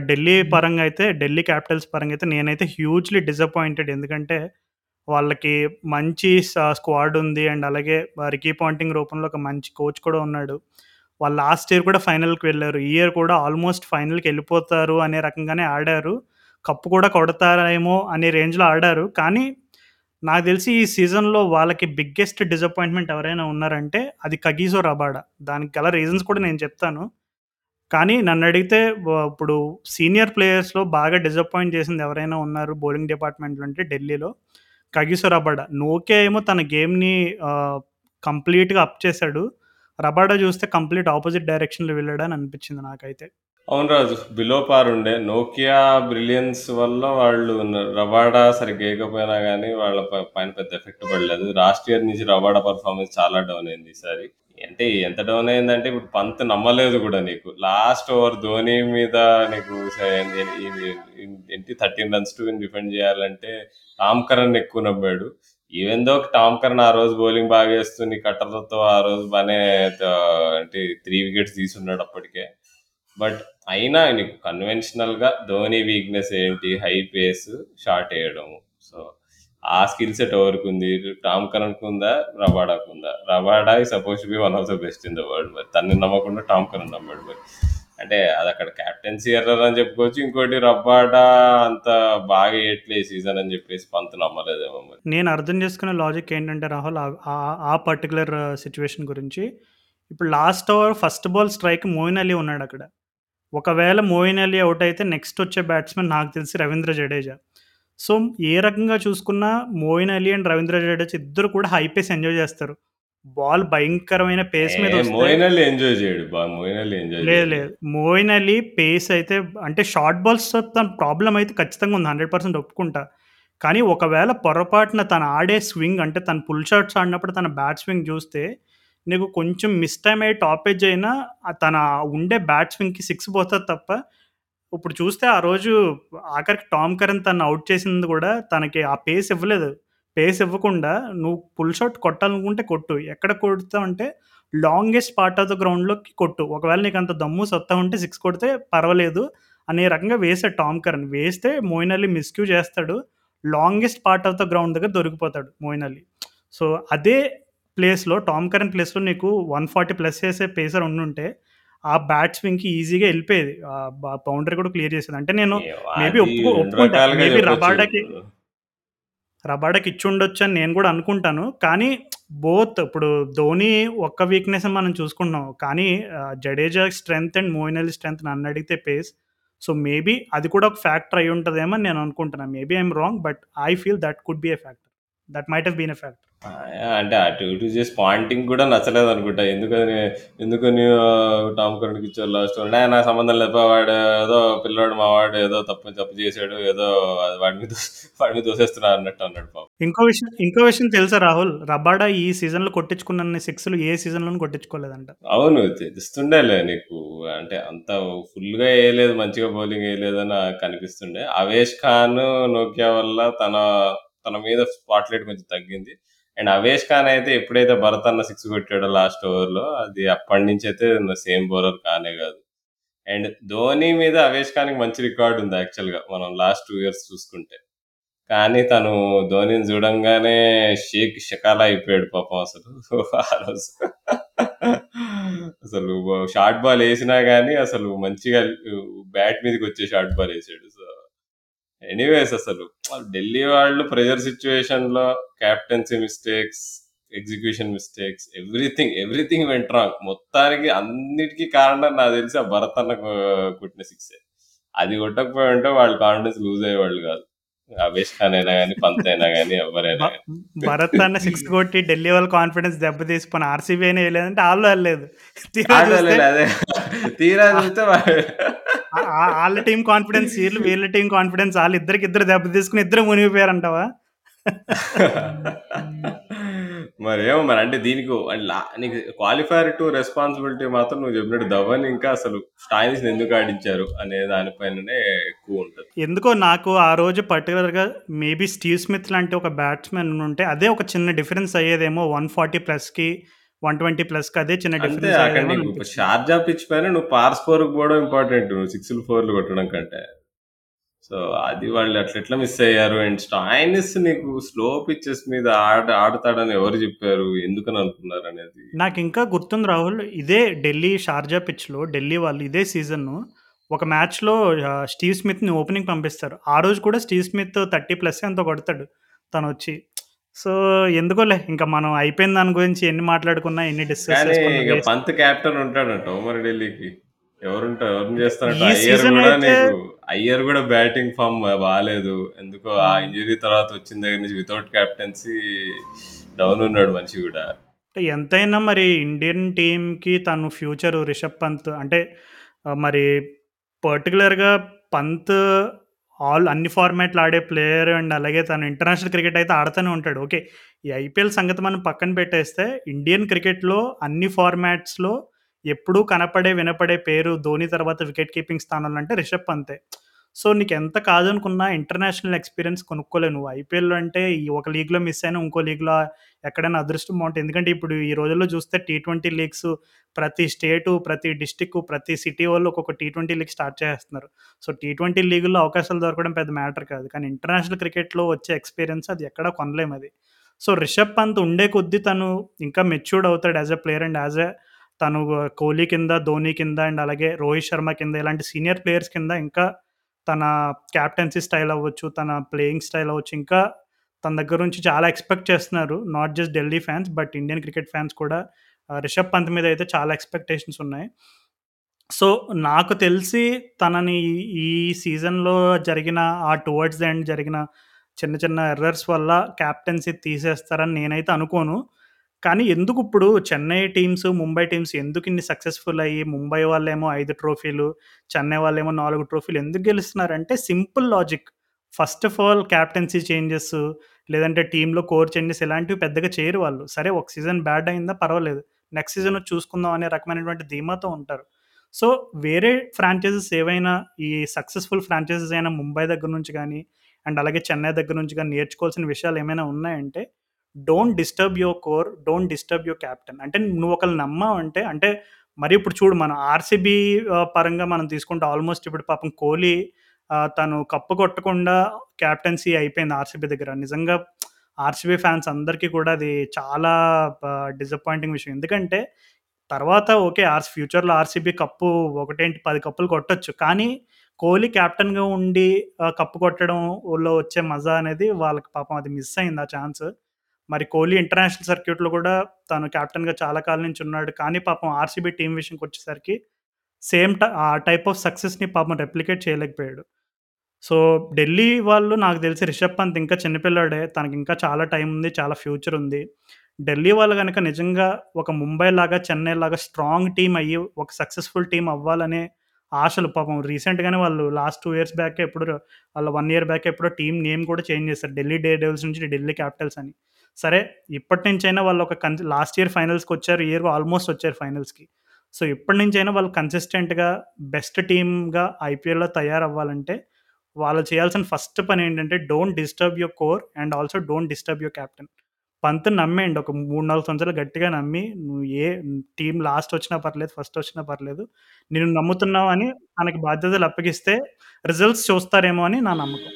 ఢిల్లీ పరంగా అయితే, ఢిల్లీ క్యాపిటల్స్ పరంగా అయితే నేనైతే హ్యూజ్లీ డిసప్పాయింటెడ్. ఎందుకంటే వాళ్ళకి మంచి స్క్వాడ్ ఉంది అండ్ అలాగే రికీ పాంటింగ్ రూపంలో ఒక మంచి కోచ్ కూడా ఉన్నాడు. వాళ్ళు లాస్ట్ ఇయర్ కూడా ఫైనల్కి వెళ్ళారు, ఈ ఇయర్ కూడా ఆల్మోస్ట్ ఫైనల్కి వెళ్ళిపోతారు అనే రకంగానే ఆడారు, కప్పు కూడా కొడతారేమో అనే రేంజ్లో ఆడారు. కానీ నాకు తెలిసి ఈ సీజన్లో వాళ్ళకి బిగ్గెస్ట్ డిసప్పాయింట్మెంట్ ఎవరైనా ఉన్నారంటే అది కగిసో రబాడా. దానికి గల రీజన్స్ కూడా నేను చెప్తాను. కానీ నన్ను అడిగితే ఇప్పుడు సీనియర్ ప్లేయర్స్లో బాగా డిసప్పాయింట్ చేసింది ఎవరైనా ఉన్నారు బౌలింగ్ డిపార్ట్మెంట్లో అంటే ఢిల్లీలో కగిసో రబాడా. నోకే ఏమో తన గేమ్ని కంప్లీట్గా అప్ చేశాడు, రబాడా చూస్తే కంప్లీట్ ఆపోజిట్ డైరెక్షన్లో వెళ్ళాడని అనిపించింది నాకైతే. అవును రాజు, బిలో పార్ ఉండే నోకియా బ్రిలియన్స్ వల్ల వాళ్ళు రబాడా సరిగ్గా వేయకపోయినా కానీ వాళ్ళ పైన పెద్ద ఎఫెక్ట్ పడలేదు. లాస్ట్ ఇయర్ నుంచి రబాడా పర్ఫార్మెన్స్ చాలా డౌన్ అయింది ఈసారి. అంటే ఎంత డౌన్ అయిందంటే ఇప్పుడు పంత్ నమ్మలేదు కూడా నీకు, లాస్ట్ ఓవర్ ధోని మీద నీకు ఏంటి thirteen runs to win defend చేయాలంటే టామ్ కరణ్ ఎక్కువ నమ్మాడు. ఈవెన్ దో టామ్ కరణ్ ఆ రోజు బౌలింగ్ బాగా వేస్తుంది, కట్టర్లతో ఆ రోజు బాగానే అంటే త్రీ వికెట్స్ తీసుకున్నాడు అప్పటికే. బట్ అయినా నీకు కన్వెన్షనల్గా ధోని వీక్నెస్ ఏంటి, హై పేస్, షార్ట్ వేయడము. సో ఆ స్కిల్ సెట్ ఎవరికి ఉంది, టామ్ కరణ్కి ఉందా, రబాడాకు ఉందా? రబాడా ఈ suppose to be one of the best in the world, మరి తనని నమ్మకుండా టామ్ కరణ్ నమ్మాడు. మరి అంటే అది అక్కడ క్యాప్టెన్సీ ఎర్రర్ అని చెప్పుకోవచ్చు. ఇంకోటి రబాడా అంత బాగా ఏట్లే సీజన్ అని చెప్పేసి పంత్ నమ్మలేదేమో. మరి నేను అర్థం చేసుకునే లాజిక్ ఏంటంటే రాహుల్ ఆ పర్టికులర్ సిచ్యువేషన్ గురించి, ఇప్పుడు last over first ball strike Moeen Ali ఉన్నాడు అక్కడ. ఒకవేళ మోయిన్ అలీ అవుట్ అయితే నెక్స్ట్ వచ్చే బ్యాట్స్మెన్ నాకు తెలిసి రవీంద్ర జడేజా. సో ఏ రకంగా చూసుకున్నా Moeen Ali and రవీంద్ర జడేజా ఇద్దరు కూడా హై పేస్ ఎంజాయ్ చేస్తారు. బాల్ భయంకరమైన పేస్ మీద మోయిన్ అలీ ఎంజాయ్ చేయడు, లేదు లేదు మోయిన్ అలీ పేస్ అయితే అంటే షార్ట్ బాల్స్ తన ప్రాబ్లం అయితే ఖచ్చితంగా ఉంది, హండ్రెడ్ పర్సెంట్ ఒప్పుకుంటా. కానీ ఒకవేళ పొరపాటున తను ఆడే స్వింగ్ అంటే తను పుల్ షాట్స్ ఆడినప్పుడు తన బ్యాట్ స్వింగ్ చూస్తే నీకు కొంచెం మిస్ టైమ్ అయ్యి టాపేజ్ అయినా తన ఉండే బ్యాట్స్మెన్కి సిక్స్ పోతుంది తప్ప. ఇప్పుడు చూస్తే ఆ రోజు ఆఖరికి టామ్ కరణ్ తను అవుట్ చేసింది కూడా తనకి ఆ పేస్ ఇవ్వలేదు. పేస్ ఇవ్వకుండా నువ్వు పుల్ షాట్ కొట్టాలనుకుంటే కొట్టు, ఎక్కడ కొడతావు అంటే లాంగెస్ట్ పార్ట్ ఆఫ్ ద గ్రౌండ్లోకి కొట్టు, ఒకవేళ నీకు అంత దమ్ము సత్తా ఉంటే సిక్స్ కొడితే పర్వాలేదు అనే రకంగా వేసాడు టామ్ కరణ్. వేస్తే మోయిన్ అలీ మిస్క్యూ చేస్తాడు, longest part of the ground దగ్గర దొరికిపోతాడు మోయిన్ అలీ. సో అదే ప్లేస్లో టామ్ కరెన్ ప్లేస్లో నీకు వన్ ఫార్టీ ప్లస్ చేసే పేసర్ ఉండుంటే ఆ బ్యాట్స్మెన్కి ఈజీగా వెళ్ళిపోయేది, బౌండరీ కూడా క్లియర్ చేసేది. అంటే నేను మేబీ ఒప్పు ఒప్పుకుంటాను మేబీ రబాడాకి రబాడాకి ఇచ్చి ఉండొచ్చు అని నేను కూడా అనుకుంటాను. కానీ బోత్ ఇప్పుడు ధోని ఒక్క వీక్నెస్ మనం చూసుకుంటున్నాం, కానీ Jadeja strength and Moeen Ali strength నన్ను అడిగితే పేస్. సో మేబీ అది కూడా ఒక ఫ్యాక్టర్ అయి ఉంటుందేమో నేను అనుకుంటున్నాను. Maybe I'm wrong but I feel that could be a factor, that might have been a factor. అంటే అటు ఇటు చేసి పాయింటింగ్ కూడా నచ్చలేదు అనుకుంటా, ఎందుకని ఎందుకు నువ్వు టామ్ కరణ్కి ఇచ్చావు లాస్ట్ అంటే నాకు సంబంధం లేదు, వాడు ఏదో పిల్లవాడు మావాడు ఏదో తప్పు తప్పు చేశాడు ఏదో వాడి మీద వాడి మీద దోసేస్తున్నా అన్నట్టు అన్నాడు పాపం. ఇంకో విషయం ఇంకో విషయం తెలుసా రాహుల్, రబాడా ఈ సీజన్లో కొట్టించుకున్న సిక్స్ ఏ సీజన్లోనూ కొట్టించుకోలేదంట. అవును తెలుస్తుండేలే నీకు, అంటే అంత ఫుల్గా వేయలేదు, మంచిగా బౌలింగ్ వేయలేదు అని కనిపిస్తుండే. అవేష్ ఖాన్ నోకియా వల్ల తన తన మీద స్పాట్ లైట్ కొంచెం తగ్గింది. అండ్ అవేష్ ఖాన్ అయితే ఎప్పుడైతే భరత్ అన్న సిక్స్ కొట్టాడో లాస్ట్ ఓవర్లో, అది అప్పటి నుంచి అయితే సేమ్ బౌలర్ కానే కాదు. అండ్ ధోని మీద అవేష్ ఖాన్కి మంచి రికార్డు ఉంది యాక్చువల్గా మనం లాస్ట్ టూ ఇయర్స్ చూసుకుంటే. కానీ తను ధోనిని చూడంగానే షేక్ షకాల అయిపోయాడు పాపం. అసలు ఆ రోజు అసలు షార్ట్ బాల్ వేసినా కానీ అసలు మంచిగా బ్యాట్ మీదకి వచ్చే షార్ట్ బాల్ వేసాడు. సో ఎనీవేస్ అసలు ఢిల్లీ వాళ్ళు ప్రెజర్ సిచ్యువేషన్లో captaincy mistakes, execution mistakes, everything everything went wrong. మొత్తానికి అన్నిటికీ కారణం నాకు తెలిసి ఆ భరత్ అన్న కొట్టిన సిక్సే. అది కొట్టకపోయి ఉంటే వాళ్ళు కాన్ఫిడెన్స్ లూజ్ అయ్యేవాళ్ళు కాదు. అవేష్ ఖాన్ అయినా కానీ, పంత్ అయినా కానీ, ఎవరైనా భరత్ అన్న సిక్స్ కొట్టి ఢిల్లీ వాళ్ళు కాన్ఫిడెన్స్ దెబ్బ తీసుకుని ఆర్సీబీ అయినా వెళ్ళేదంటే వాళ్ళు వెళ్ళలేదు. అదే తీరా చూస్తే వాళ్ళ టీం కాన్ఫిడెన్స్ వీళ్ళు, వీళ్ళ టీం కాన్ఫిడెన్స్ వాళ్ళు, ఇద్దరికి ఇద్దరు దెబ్బ తీసుకుని ఇద్దరు మునిగిపోయారంటావా? మరేమో మరి. అంటే దీనికి నీకు క్వాలిఫైర్ టు రెస్పాన్సిబిలిటీ మాత్రం నువ్వు చెప్పినట్టు ధవన్ ఇంకా అసలు స్టాయిల్స్ ఎందుకు ఆడించారు అనే దానిపైననే ఎక్కువ ఉంటుంది. ఎందుకో నాకు ఆ రోజు పర్టికులర్గా మేబీ స్టీవ్ స్మిత్ లాంటి ఒక బ్యాట్స్మెన్ ఉంటే అదే ఒక చిన్న డిఫరెన్స్ అయ్యేదేమో. వన్ ఫార్టీ ప్లస్కి వన్ ట్వంటీ ప్లస్కి అదే చిన్న డిఫరెన్స్. షార్జా పిచ్ పైన నువ్వు పార్ స్కోర్ పోవడం ఇంపార్టెంట్, నువ్వు సిక్స్లు ఫోర్లు కొట్టడం కంటే. సో అది వాళ్ళు అట్లా ఎట్లా మిస్ అయ్యారు. అండ్ స్టాయినిస్ నీకు స్లో పిచ్చెస్ మీద ఆడ ఆడతాడని ఎవరు చెప్పారు, ఎందుకని అనుకున్నారు అనేది నాకు ఇంకా గుర్తుంది. రాహుల్, ఇదే ఢిల్లీ షార్జా పిచ్లో ఢిల్లీ వాళ్ళు ఇదే సీజన్ ఒక మ్యాచ్లో స్టీవ్ స్మిత్ని ఓపెనింగ్ పంపిస్తారు. ఆ రోజు కూడా స్టీవ్ స్మిత్ థర్టీ ప్లస్ ఎంతో కొడతాడు తను వచ్చి. సో ఎందుకోలే ఇంకా మనం అయిపోయిన దాని గురించి ఎన్ని మాట్లాడుకున్నా ఎన్ని డిస్కస్ చేసుకున్నా. పంత్ క్యాప్టెన్ ఉంటాడంట మరి ఢిల్లీకి. ఎవరుంటారు, ఎవరు చేస్తారంటే అయ్యర్ కూడా నీకు అయ్యర్ కూడా బ్యాటింగ్ ఫామ్ బాగాలేదు. ఎందుకో ఆ ఇంజరీ తర్వాత వచ్చిన దగ్గర నుంచి వితౌట్ క్యాప్టెన్సీ డౌన్ ఉన్నాడు మనిషి కూడా. ఎంతైనా మరి ఇండియన్ టీంకి తను ఫ్యూచర్ రిషబ్ పంత్ అంటే మరి పర్టికులర్గా పంత్ ఆల్ అన్ని ఫార్మాట్లు ఆడే ప్లేయర్. అండ్ అలాగే తను ఇంటర్నేషనల్ క్రికెట్ అయితే ఆడుతూనే ఉంటాడు. ఓకే, ఈ ఐపీఎల్ సంగతి మనం పక్కన పెట్టేస్తే ఇండియన్ క్రికెట్లో అన్ని ఫార్మాట్స్లో ఎప్పుడూ కనపడే వినపడే పేరు ధోని తర్వాత వికెట్ కీపింగ్ స్థానంలో అంటే రిషబ్ పంతే. సో నీకు ఎంత కాదనుకున్నా ఇంటర్నేషనల్ ఎక్స్పీరియన్స్ కొనుక్కోలే నువ్వు ఐపీఎల్లో. అంటే ఈ ఒక లీగ్లో మిస్ అయినా ఇంకో లీగ్లో ఎక్కడైనా అదృష్టం బాగుంటుంది. ఎందుకంటే ఇప్పుడు ఈ రోజుల్లో చూస్తే టీ ట్వంటీ లీగ్స్ ప్రతి స్టేటు, ప్రతి డిస్టిక్, ప్రతి సిటీ వాళ్ళు ఒక్కొక్క టీ ట్వంటీ లీగ్ స్టార్ట్ చేస్తున్నారు. సో టీ ట్వంటీ లీగుల్లో అవకాశాలు దొరకడం పెద్ద మ్యాటర్ కాదు. కానీ ఇంటర్నేషనల్ క్రికెట్లో వచ్చే ఎక్స్పీరియన్స్ అది ఎక్కడా కొనలేము అది. సో రిషబ్ పంత్ ఉండే కొద్దీ తను ఇంకా మెచ్యూర్డ్ అవుతాడు as a player. And as a తను కోహ్లీ కింద, ధోని కింద, అండ్ అలాగే రోహిత్ శర్మ కింద ఇలాంటి సీనియర్ ప్లేయర్స్ కింద ఇంకా తన క్యాప్టెన్సీ స్టైల్ అవ్వచ్చు, తన ప్లేయింగ్ స్టైల్ అవ్వచ్చు, ఇంకా తన దగ్గర నుంచి చాలా ఎక్స్పెక్ట్ చేస్తున్నారు not just Delhi fans but Indian cricket fans కూడా రిషబ్ పంత్ మీద అయితే చాలా ఎక్స్పెక్టేషన్స్ ఉన్నాయి. సో నాకు తెలిసి తనని ఈ సీజన్లో జరిగిన ఆ టువర్డ్స్ ద ఎండ్ జరిగిన చిన్న చిన్న ఎర్రర్స్ వల్ల క్యాప్టెన్సీ తీసేస్తారని నేనైతే అనుకోను. కానీ ఎందుకు ఇప్పుడు చెన్నై టీమ్స్, ముంబై టీమ్స్ ఎందుకు ఇన్ని సక్సెస్ఫుల్ అయ్యి ముంబై వాళ్ళేమో ఐదు ట్రోఫీలు, చెన్నై వాళ్ళేమో నాలుగు ట్రోఫీలు ఎందుకు గెలుస్తున్నారంటే simple logic. First of all captaincy changes లేదంటే టీంలో కోర్ చేంజెస్ ఇలాంటివి పెద్దగా చేయరు వాళ్ళు. సరే ఒక సీజన్ బ్యాడ్ అయిందా పర్వాలేదు, నెక్స్ట్ సీజన్ చూసుకుందాం అనే రకమైనటువంటి ధీమాతో ఉంటారు. సో వేరే ఫ్రాంచైజెస్ ఏవైనా ఈ సక్సెస్ఫుల్ ఫ్రాంచైజెస్ అయినా ముంబై దగ్గర నుంచి కానీ అండ్ అలాగే చెన్నై దగ్గర నుంచి కానీ నేర్చుకోవాల్సిన విషయాలు ఏమైనా ఉన్నాయంటే don't disturb your core, don't disturb your captain. అంటే నువ్వు ఒకళ్ళు నమ్మవు అంటే అంటే మరి ఇప్పుడు చూడు మనం ఆర్సీబీ పరంగా మనం తీసుకుంటే ఆల్మోస్ట్ ఇప్పుడు పాపం కోహ్లీ తను కప్పు కొట్టకుండా క్యాప్టెన్సీ అయిపోయింది ఆర్సీబీ దగ్గర. నిజంగా ఆర్సీబీ ఫ్యాన్స్ అందరికీ కూడా అది చాలా డిసప్పాయింటింగ్ విషయం. ఎందుకంటే తర్వాత ఓకే ఆర్ ఫ్యూచర్లో ఆర్సీబీ కప్పు ఒకటేంటి పది కప్పులు కొట్టొచ్చు, కానీ కోహ్లీ క్యాప్టెన్గా ఉండి కప్పు కొట్టడంలో వచ్చే మజా అనేది వాళ్ళకి పాపం అది మిస్ అయింది ఆ ఛాన్స్. మరి కోహ్లీ ఇంటర్నేషనల్ సర్క్యూట్లో కూడా తను క్యాప్టెన్గా చాలా కాలం నుంచి ఉన్నాడు. కానీ పాపం ఆర్సీబీ టీం విషయంకి వచ్చేసరికి సేమ్ టై ఆ టైప్ ఆఫ్ సక్సెస్ని పాపం రెప్లికేట్ చేయలేకపోయాడు. సో ఢిల్లీ వాళ్ళు నాకు తెలిసి రిషబ్ పంత్ ఇంకా చిన్నపిల్లాడే, తనకి ఇంకా చాలా టైం ఉంది, చాలా ఫ్యూచర్ ఉంది. ఢిల్లీ వాళ్ళు కనుక నిజంగా ఒక ముంబై లాగా చెన్నై లాగా స్ట్రాంగ్ టీం అయ్యి ఒక సక్సెస్ఫుల్ టీం అవ్వాలనే ఆశలు పాపం రీసెంట్గానే వాళ్ళు లాస్ట్ టూ ఇయర్స్ బ్యాక్ ఎప్పుడు వాళ్ళ వన్ ఇయర్ బ్యాక్ ఎప్పుడో టీం నేమ్ కూడా చేంజ్ చేస్తారు, ఢిల్లీ డే డెవిల్స్ నుంచి ఢిల్లీ క్యాపిటల్స్ అని. సరే ఇప్పటి నుంచి అయినా వాళ్ళు ఒక కన్ లాస్ట్ ఇయర్ ఫైనల్స్కి వచ్చారు, ఇయర్ ఆల్మోస్ట్ వచ్చారు ఫైనల్స్కి. సో ఇప్పటి నుంచి అయినా వాళ్ళు కన్సిస్టెంట్గా బెస్ట్ టీమ్గా ఐపీఎల్లో తయారవ్వాలంటే వాళ్ళు చేయాల్సిన ఫస్ట్ పని ఏంటంటే don't disturb your core and also don't disturb your captain. Pant నమ్మేయండి, ఒక మూడు నాలుగు సంవత్సరాలు గట్టిగా నమ్మి నువ్వు ఏ టీం లాస్ట్ వచ్చినా పర్లేదు ఫస్ట్ వచ్చినా పర్లేదు నేను నమ్ముతున్నావు అని తనకి బాధ్యతలు అప్పగిస్తే రిజల్ట్స్ చూస్తారేమో అని నా నమ్మకం.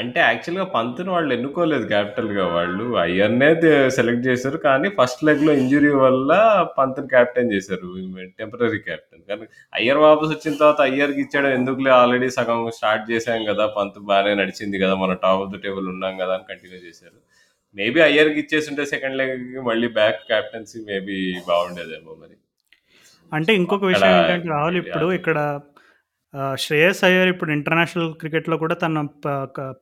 అంటే యాక్చువల్గా పంతుని వాళ్ళు ఎన్నుకోలేదు క్యాప్టెన్గా, వాళ్ళు అయ్యర్నే సెలెక్ట్ చేశారు. కానీ ఫస్ట్ లెగ్లో ఇంజురీ వల్ల పంతుని క్యాప్టెన్ చేశారు, టెంపరీ క్యాప్టెన్. కానీ అయ్యర్ వాపస్ వచ్చిన తర్వాత అయ్యర్కి ఇచ్చాడం ఎందుకులే, ఆల్రెడీ సగం స్టార్ట్ చేశాం కదా, పంతు బాగానే నడిచింది కదా, మనం టాప్ ఆఫ్ ద టేబుల్ ఉన్నాం కదా అని కంటిన్యూ చేశారు. మేబీ అయ్యర్కి ఇచ్చేస్తుంటే సెకండ్ లెగ్కి మళ్ళీ బ్యాక్ క్యాప్టెన్సీ మేబీ బాగుండేదేమో మరి. అంటే ఇంకొక విషయం ఏంటంటే రాహుల్, ఇప్పుడు ఇక్కడ శ్రేయస్ అయ్యర్ ఇప్పుడు ఇంటర్నేషనల్ క్రికెట్లో కూడా తన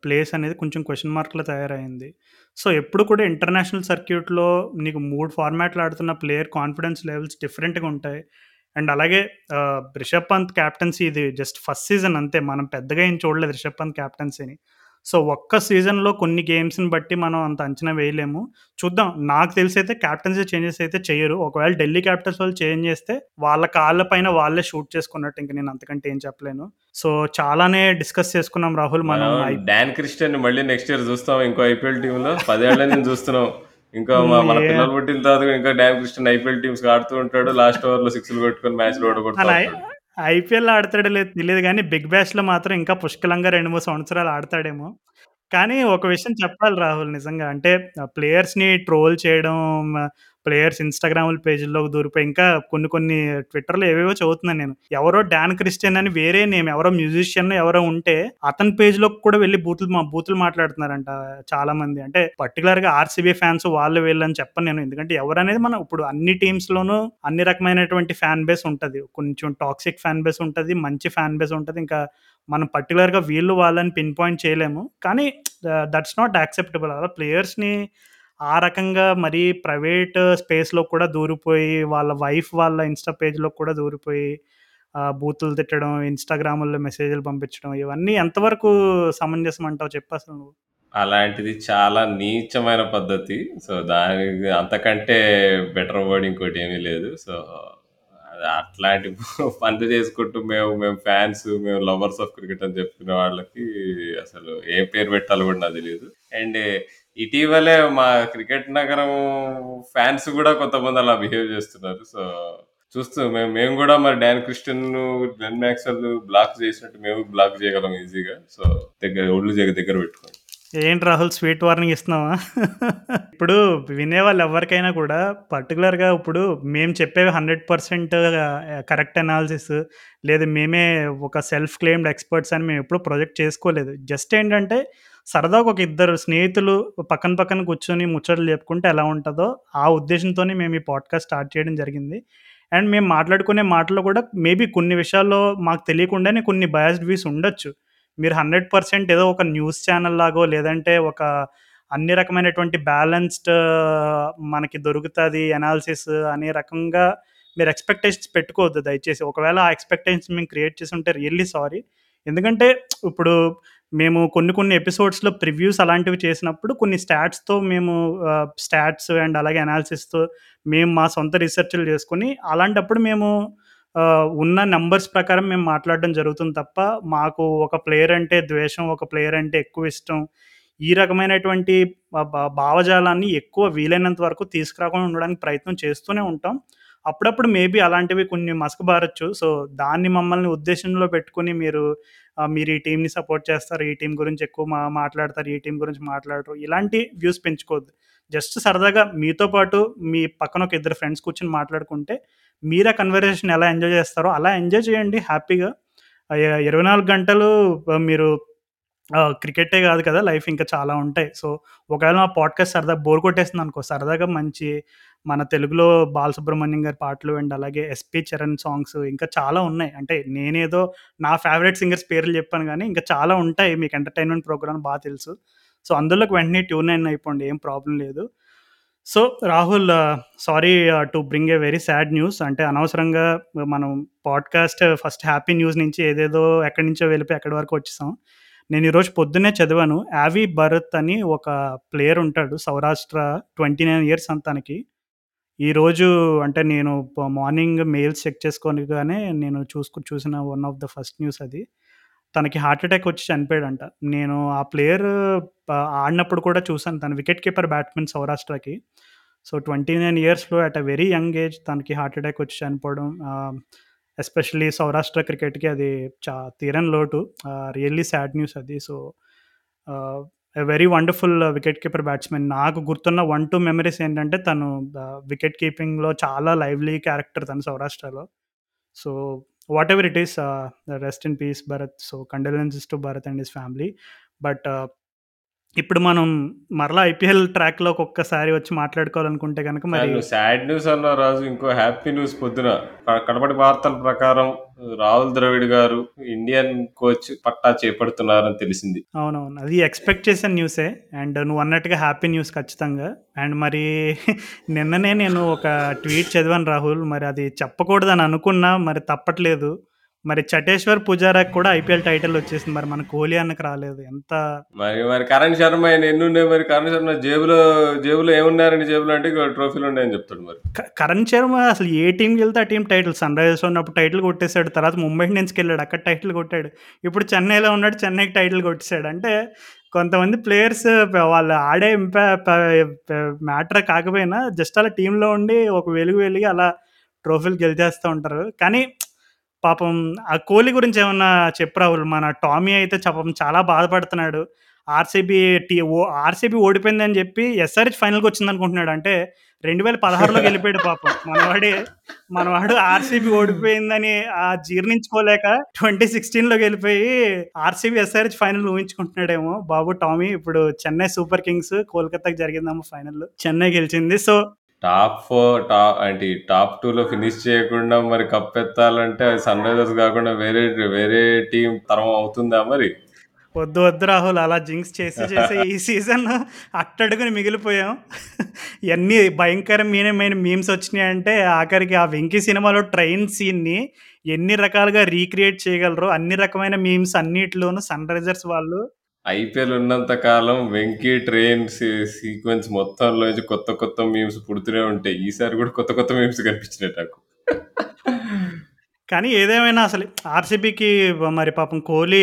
ప్లేస్ అనేది కొంచెం క్వశ్చన్ మార్క్లో తయారైంది. సో ఎప్పుడు కూడా ఇంటర్నేషనల్ సర్క్యూట్లో నీకు మూడు ఫార్మాట్లు ఆడుతున్న ప్లేయర్ కాన్ఫిడెన్స్ లెవెల్స్ డిఫరెంట్గా ఉంటాయి. అండ్ అలాగే రిషబ్ పంత్ క్యాప్టెన్సీ ఇది జస్ట్ ఫస్ట్ సీజన్ అంతే, మనం పెద్దగా ఏం చూడలేదు రిషబ్ పంత్ క్యాప్టెన్సీని. సో ఒక్క సీజన్లో కొన్ని గేమ్స్ని బట్టి మనం అంత అంచనా వేయలేము, చూద్దాం. నాకు తెలిసి అయితే క్యాప్టెన్సీ చేంజెస్ అయితే చేయరు. ఒకవేళ ఢిల్లీ క్యాపిటల్స్ వాళ్ళు చేంజ్ చేస్తే వాళ్ళ కాళ్ళ పైన వాళ్ళే షూట్ చేసుకున్నట్టు, ఇంక నేను అంతకంటే ఏం చెప్పలేను. సో చాలానే డిస్కస్ చేసుకున్నాం రాహుల్. మనం డాన్ క్రిస్టియన్ మళ్ళీ నెక్స్ట్ ఇయర్ చూస్తాం ఇంకో ఐపీఎల్ టీంలో, పదేళ్ళ నుంచి చూస్తున్నాం. ఇంకా మన పిల్లలు పుట్టిన తర్వాత ఇంకా డాన్ క్రిస్టియన్ ఐపీఎల్ టీమ్స్ ఆడుతూ ఉంటాడు, లాస్ట్ ఓవర్లో సిక్స్లు కొట్టుకొని మ్యాచ్లు ఓడగొడతాడు. ఐపీఎల్ ఆడతాడో లేదు తెలియదు కానీ బిగ్ బ్యాష్లో మాత్రం ఇంకా పుష్కలంగా రెండు మూడు సంవత్సరాలు ఆడతాడేమో. కానీ ఒక విషయం చెప్పాలి రాహుల్, నిజంగా అంటే ప్లేయర్స్ని ట్రోల్ చేయడం, ప్లేయర్స్ ఇన్స్టాగ్రామ్ పేజీల్లోకి దూరిపోయి ఇంకా కొన్ని కొన్ని ట్విట్టర్లో ఏవేవో చదువుతున్నాను నేను. ఎవరో డాన్ క్రిస్టియన్ అని వేరే నేమ్ ఎవరో మ్యూజిషియన్ ఎవరో ఉంటే అతని పేజ్లోకి కూడా వెళ్ళి బూతులు మా బూతులు మాట్లాడుతున్నారంట చాలా మంది. అంటే పర్టికులర్గా ఆర్సీబీ ఫ్యాన్స్ వాళ్ళు వీళ్ళని చెప్పను నేను, ఎందుకంటే ఎవరనేది మనం ఇప్పుడు అన్ని టీమ్స్లోనూ అన్ని రకమైనటువంటి ఫ్యాన్ బేస్ ఉంటుంది. కొంచెం టాక్సిక్ ఫ్యాన్ బేస్ ఉంటుంది, మంచి ఫ్యాన్ బేస్ ఉంటుంది. ఇంకా మనం పర్టికులర్గా వీళ్ళు వాళ్ళని పిన్ పాయింట్ చేయలేము. కానీ దట్స్ నాట్ యాక్సెప్టబుల్. అలా ప్లేయర్స్ని ఆ రకంగా మరీ ప్రైవేట్ స్పేస్లో కూడా దూరిపోయి, వాళ్ళ వైఫ్ వాళ్ళ ఇన్స్టా పేజ్లో కూడా దూరిపోయి బూతులు తిట్టడం, ఇన్స్టాగ్రామ్లో మెసేజ్లు పంపించడం, ఇవన్నీ ఎంతవరకు సమంజసం అంటావు చెప్పు అసలు నువ్వు? అలాంటిది చాలా నీచమైన పద్ధతి. సో దానికి అంతకంటే బెటర్ వర్డ్ ఇంకోటి ఏమీ లేదు. సో అట్లాంటి పనులు చేసుకుంటూ మేము మేము ఫ్యాన్స్, మేము లవర్స్ ఆఫ్ క్రికెట్ అని చెప్పుకునే వాళ్ళకి అసలు ఏ పేరు పెట్టాలో కూడా నాకు తెలియదు. అండ్ ఇటీవలే మా క్రికెట్ నగరం ఫ్యాన్స్ కూడా కొంతమంది అలా బిహేవ్ చేస్తున్నారు. సో చూస్తూ మేము మేము కూడా మరి Dan Christian, Glenn Maxwell block చేసినట్టు మేము బ్లాక్ చేయగలం ఈజీగా. సో దగ్గర ఒళ్ళు దగ్గర దగ్గర పెట్టుకోండి. ఏంటి రాహుల్ స్వీట్ వార్నింగ్ ఇస్తున్నావా? ఇప్పుడు వినేవాళ్ళు ఎవరికైనా కూడా పర్టికులర్గా ఇప్పుడు మేము చెప్పేవి హండ్రెడ్ పర్సెంట్ కరెక్ట్ అనాలిసిస్ లేదు, మేమే ఒక సెల్ఫ్ క్లెయిమ్డ్ ఎక్స్పర్ట్స్ అని మేము ఎప్పుడు ప్రొజెక్ట్ చేసుకోలేదు. జస్ట్ ఏంటంటే సరదాగా ఒక ఇద్దరు స్నేహితులు పక్కన పక్కన కూర్చొని ముచ్చట్లు చెప్పుకుంటే ఎలా ఉంటుందో ఆ ఉద్దేశంతోనే మేము ఈ పాడ్కాస్ట్ స్టార్ట్ చేయడం జరిగింది. అండ్ మేము మాట్లాడుకునే మాటలు కూడా మేబీ కొన్ని విషయాల్లో మాకు తెలియకుండానే కొన్ని బయాస్డ్ వ్యూస్ ఉండొచ్చు. మీరు హండ్రెడ్ పర్సెంట్ ఏదో ఒక న్యూస్ ఛానల్ లాగో లేదంటే ఒక అన్ని రకమైనటువంటి బ్యాలెన్స్డ్ మనకి దొరుకుతుంది అనాలిసిస్ అనే రకంగా మీరు ఎక్స్పెక్టేషన్స్ పెట్టుకోవద్దు దయచేసి. ఒకవేళ ఆ ఎక్స్పెక్టేషన్స్ మేము క్రియేట్ చేసి ఉంటే రియల్లీ సారీ. ఎందుకంటే ఇప్పుడు మేము కొన్ని కొన్ని ఎపిసోడ్స్లో ప్రివ్యూస్ అలాంటివి చేసినప్పుడు కొన్ని స్టాట్స్తో మేము స్టాట్స్ అండ్ అలాగే అనాలిసిస్తో మేము మా సొంత రీసెర్చ్లు చేసుకుని అలాంటప్పుడు మేము ఉన్న నెంబర్స్ ప్రకారం మేము మాట్లాడడం జరుగుతుంది తప్ప మాకు ఒక ప్లేయర్ అంటే ద్వేషం, ఒక ప్లేయర్ అంటే ఎక్కువ ఇష్టం, ఈ రకమైనటువంటి భావజాలాన్ని ఎక్కువ వీలైనంత వరకు తీసుకురాకుండా ఉండడానికి ప్రయత్నం చేస్తూనే ఉంటాం. అప్పుడప్పుడు మేబీ అలాంటివి కొన్ని మసకబారచ్చు. సో దాన్ని మమ్మల్ని ఉద్దేశంలో పెట్టుకుని మీరు మీరు ఈ టీంని సపోర్ట్ చేస్తారు, ఈ టీం గురించి ఎక్కువ మా మాట్లాడతారు, ఈ టీం గురించి మాట్లాడరు, ఇలాంటి వ్యూస్ పెంచుకోవద్దు. జస్ట్ సరదాగా మీతో పాటు మీ పక్కన ఒక ఇద్దరు ఫ్రెండ్స్ కూర్చొని మాట్లాడుకుంటే మీరే కన్వర్సేషన్ ఎలా ఎంజాయ్ చేస్తారో అలా ఎంజాయ్ చేయండి హ్యాపీగా. ఇరవై నాలుగు గంటలు మీరు క్రికెటే కాదు కదా, లైఫ్ ఇంకా చాలా ఉంటాయి. సో ఒకవేళ మా పాడ్కాస్ట్ సరదా బోర్ కొట్టేస్తుంది అనుకో, సరదాగా మంచి మన తెలుగులో బాలసుబ్రహ్మణ్యం గారి పాటలు అండ్ అలాగే ఎస్పి చరణ్ సాంగ్స్ ఇంకా చాలా ఉన్నాయి. అంటే నేనేదో నా ఫేవరెట్ సింగర్స్ పేర్లు చెప్పాను కానీ ఇంకా చాలా ఉంటాయి. మీకు ఎంటర్టైన్మెంట్ ప్రోగ్రామ్ బాగా తెలుసు. సో అందులోకి వెంటనే ట్యూన్ ఇన్ అయిపోండి, ఏం ప్రాబ్లం లేదు. So Rahul, sorry to bring a very sad news. అంటే అనవసరంగా మనం పాడ్కాస్ట్ ఫస్ట్ హ్యాపీ న్యూస్ నుంచి ఏదేదో ఎక్కడి నుంచో వెళ్ళిపోయి ఎక్కడి వరకు వచ్చేసాం. నేను ఈరోజు పొద్దున్నే చదివాను, యావీ భరత్ అని ఒక ప్లేయర్ ఉంటాడు సౌరాష్ట్ర, ట్వంటీ నైన్ ఇయర్స్ అంతానికి. ఈరోజు అంటే నేను మార్నింగ్ మెయిల్స్ చెక్ చేసుకోగానే నేను చూసుకు చూసిన one of the first news అది. తనకి హార్ట్అటాక్ వచ్చి చనిపోయాడంట. నేను ఆ ప్లేయర్ ఆడినప్పుడు కూడా చూశాను, తన వికెట్ కీపర్ బ్యాట్స్మెన్ సౌరాష్ట్రకి. సో ట్వంటీ నైన్ ఇయర్స్లో at a very young age తనకి హార్ట్అటాక్ వచ్చి చనిపోవడం ఎస్పెషల్లీ సౌరాష్ట్ర క్రికెట్కి అది చా తీరని లోటు, రియల్లీ సాడ్ న్యూస్ అది. So very wonderful wicket keeper batsmen. నాకు గుర్తున్న వన్ టూ మెమరీస్ ఏంటంటే తను వికెట్ కీపింగ్లో చాలా లైవ్లీ క్యారెక్టర్ తను సౌరాష్ట్రలో. So whatever it is, rest in peace Bharat. So condolences to Bharat and his family. But ఇప్పుడు మనం మరలా ఐపీఎల్ ట్రాక్ లోకి ఒక్కసారి వచ్చి మాట్లాడుకోవాలనుకుంటే కనుక మరి సాడ్ న్యూస్ అన్న రాజు, ఇంకో హ్యాపీ న్యూస్ పొద్దున కడపటి వార్తల ప్రకారం రాహుల్ ద్రవిడ్ గారు ఇండియన్ కోచ్ పట్టా చేపడుతున్నారని తెలిసింది. అవునవును, అది ఎక్స్పెక్ట్ చేసిన న్యూసే. అండ్ నువ్వు అన్నట్టుగా హ్యాపీ న్యూస్ ఖచ్చితంగా. అండ్ మరి నిన్ననే నేను ఒక ట్వీట్ చదివాను రాహుల్, మరి అది చెప్పకూడదని అనుకున్నా మరి తప్పట్లేదు. మరి చటేశ్వర్ పుజారాకి కూడా ఐపీఎల్ టైటిల్ వచ్చేసింది, మరి మన కోహ్లీ అన్నకు రాలేదు. ఎంత మరి మరి కరణ్ శర్మ ఎన్నున్నాయి, మరి కరణ్ శర్మ జేబులో జేబులో ఏమున్నారని జేబులో అంటే ట్రోఫీలు ఉన్నాయని చెప్తాడు. మరి కరణ్ శర్మ అసలు ఏ టీంకి వెళ్తే ఆ టీం టైటిల్, సన్ రైజర్స్ ఉన్నప్పుడు టైటిల్ కొట్టేశాడు, తర్వాత ముంబై ఇండియన్స్కి వెళ్ళాడు అక్కడ టైటిల్ కొట్టాడు, ఇప్పుడు చెన్నైలో ఉన్నాడు చెన్నైకి టైటిల్ కొట్టేశాడు. అంటే కొంతమంది ప్లేయర్స్ వాళ్ళు ఆడే ఇంపా మ్యాటర్ కాకపోయినా జస్ట్ అలా టీంలో ఉండి ఒక వెలుగు వెలిగి అలా ట్రోఫీలు గెలిచేస్తూ ఉంటారు. కానీ పాపం ఆ కోహ్లీ గురించి ఏమన్నా చెప్పు రాహుల్. మన టామీ అయితే పాపం చాలా బాధపడుతున్నాడు, ఆర్సీబీ టీ ఓ ఆర్సీబీ ఓడిపోయిందని చెప్పి ఎస్ఆర్హెచ్ ఫైనల్కి వచ్చింది అనుకుంటున్నాడు. అంటే రెండు వేల పదహారులో గెలిపాడు పాపం మనవాడే మనవాడు ఆర్సీబీ ఓడిపోయిందని ఆ జీర్ణించుకోలేక ట్వంటీ సిక్స్టీన్లో గెలిపోయి ఆర్సీబీ ఎస్ఆర్హెచ్ ఫైనల్ ఊహించుకుంటున్నాడేమో బాబు టామీ. ఇప్పుడు చెన్నై సూపర్ కింగ్స్ కోల్కతాకి జరిగిందేమో ఫైనల్, చెన్నై గెలిచింది. సో టాప్ ఫోర్ టాప్ అంటే టాప్ టూలో ఫినిష్ చేయకుండా మరి కప్ ఎత్తాలంటే సన్ రైజర్స్ కాకుండా వేరే వేరే టీం తరం అవుతుందా మరి? వద్దు వద్దు రాహుల్, అలా జింక్స్ చేసి చేసి ఈ సీజన్ అట్టడుగుని మిగిలిపోయాం. ఎన్ని భయంకరమైన మీమ్స్ వచ్చినాయంటే ఆఖరికి ఆ వెంకీ సినిమాలో ట్రైన్ సీన్ని ఎన్ని రకాలుగా రీక్రియేట్ చేయగలరు, అన్ని రకమైన మీమ్స్ అన్నిటిలోనూ సన్ రైజర్స్ వాళ్ళు. ఐపీఎల్ ఉన్నంత కాలం వెంకీ ట్రైన్ సీక్వెన్స్ మొత్తంలో కొత్త కొత్త మీమ్స్ పుడుతూనే ఉంటాయి. ఈసారి కూడా కొత్త కొత్త మీమ్స్ కనిపించినాయి నాకు. కానీ ఏదేమైనా అసలు ఆర్సీబీకి మరి పాపం కోహ్లీ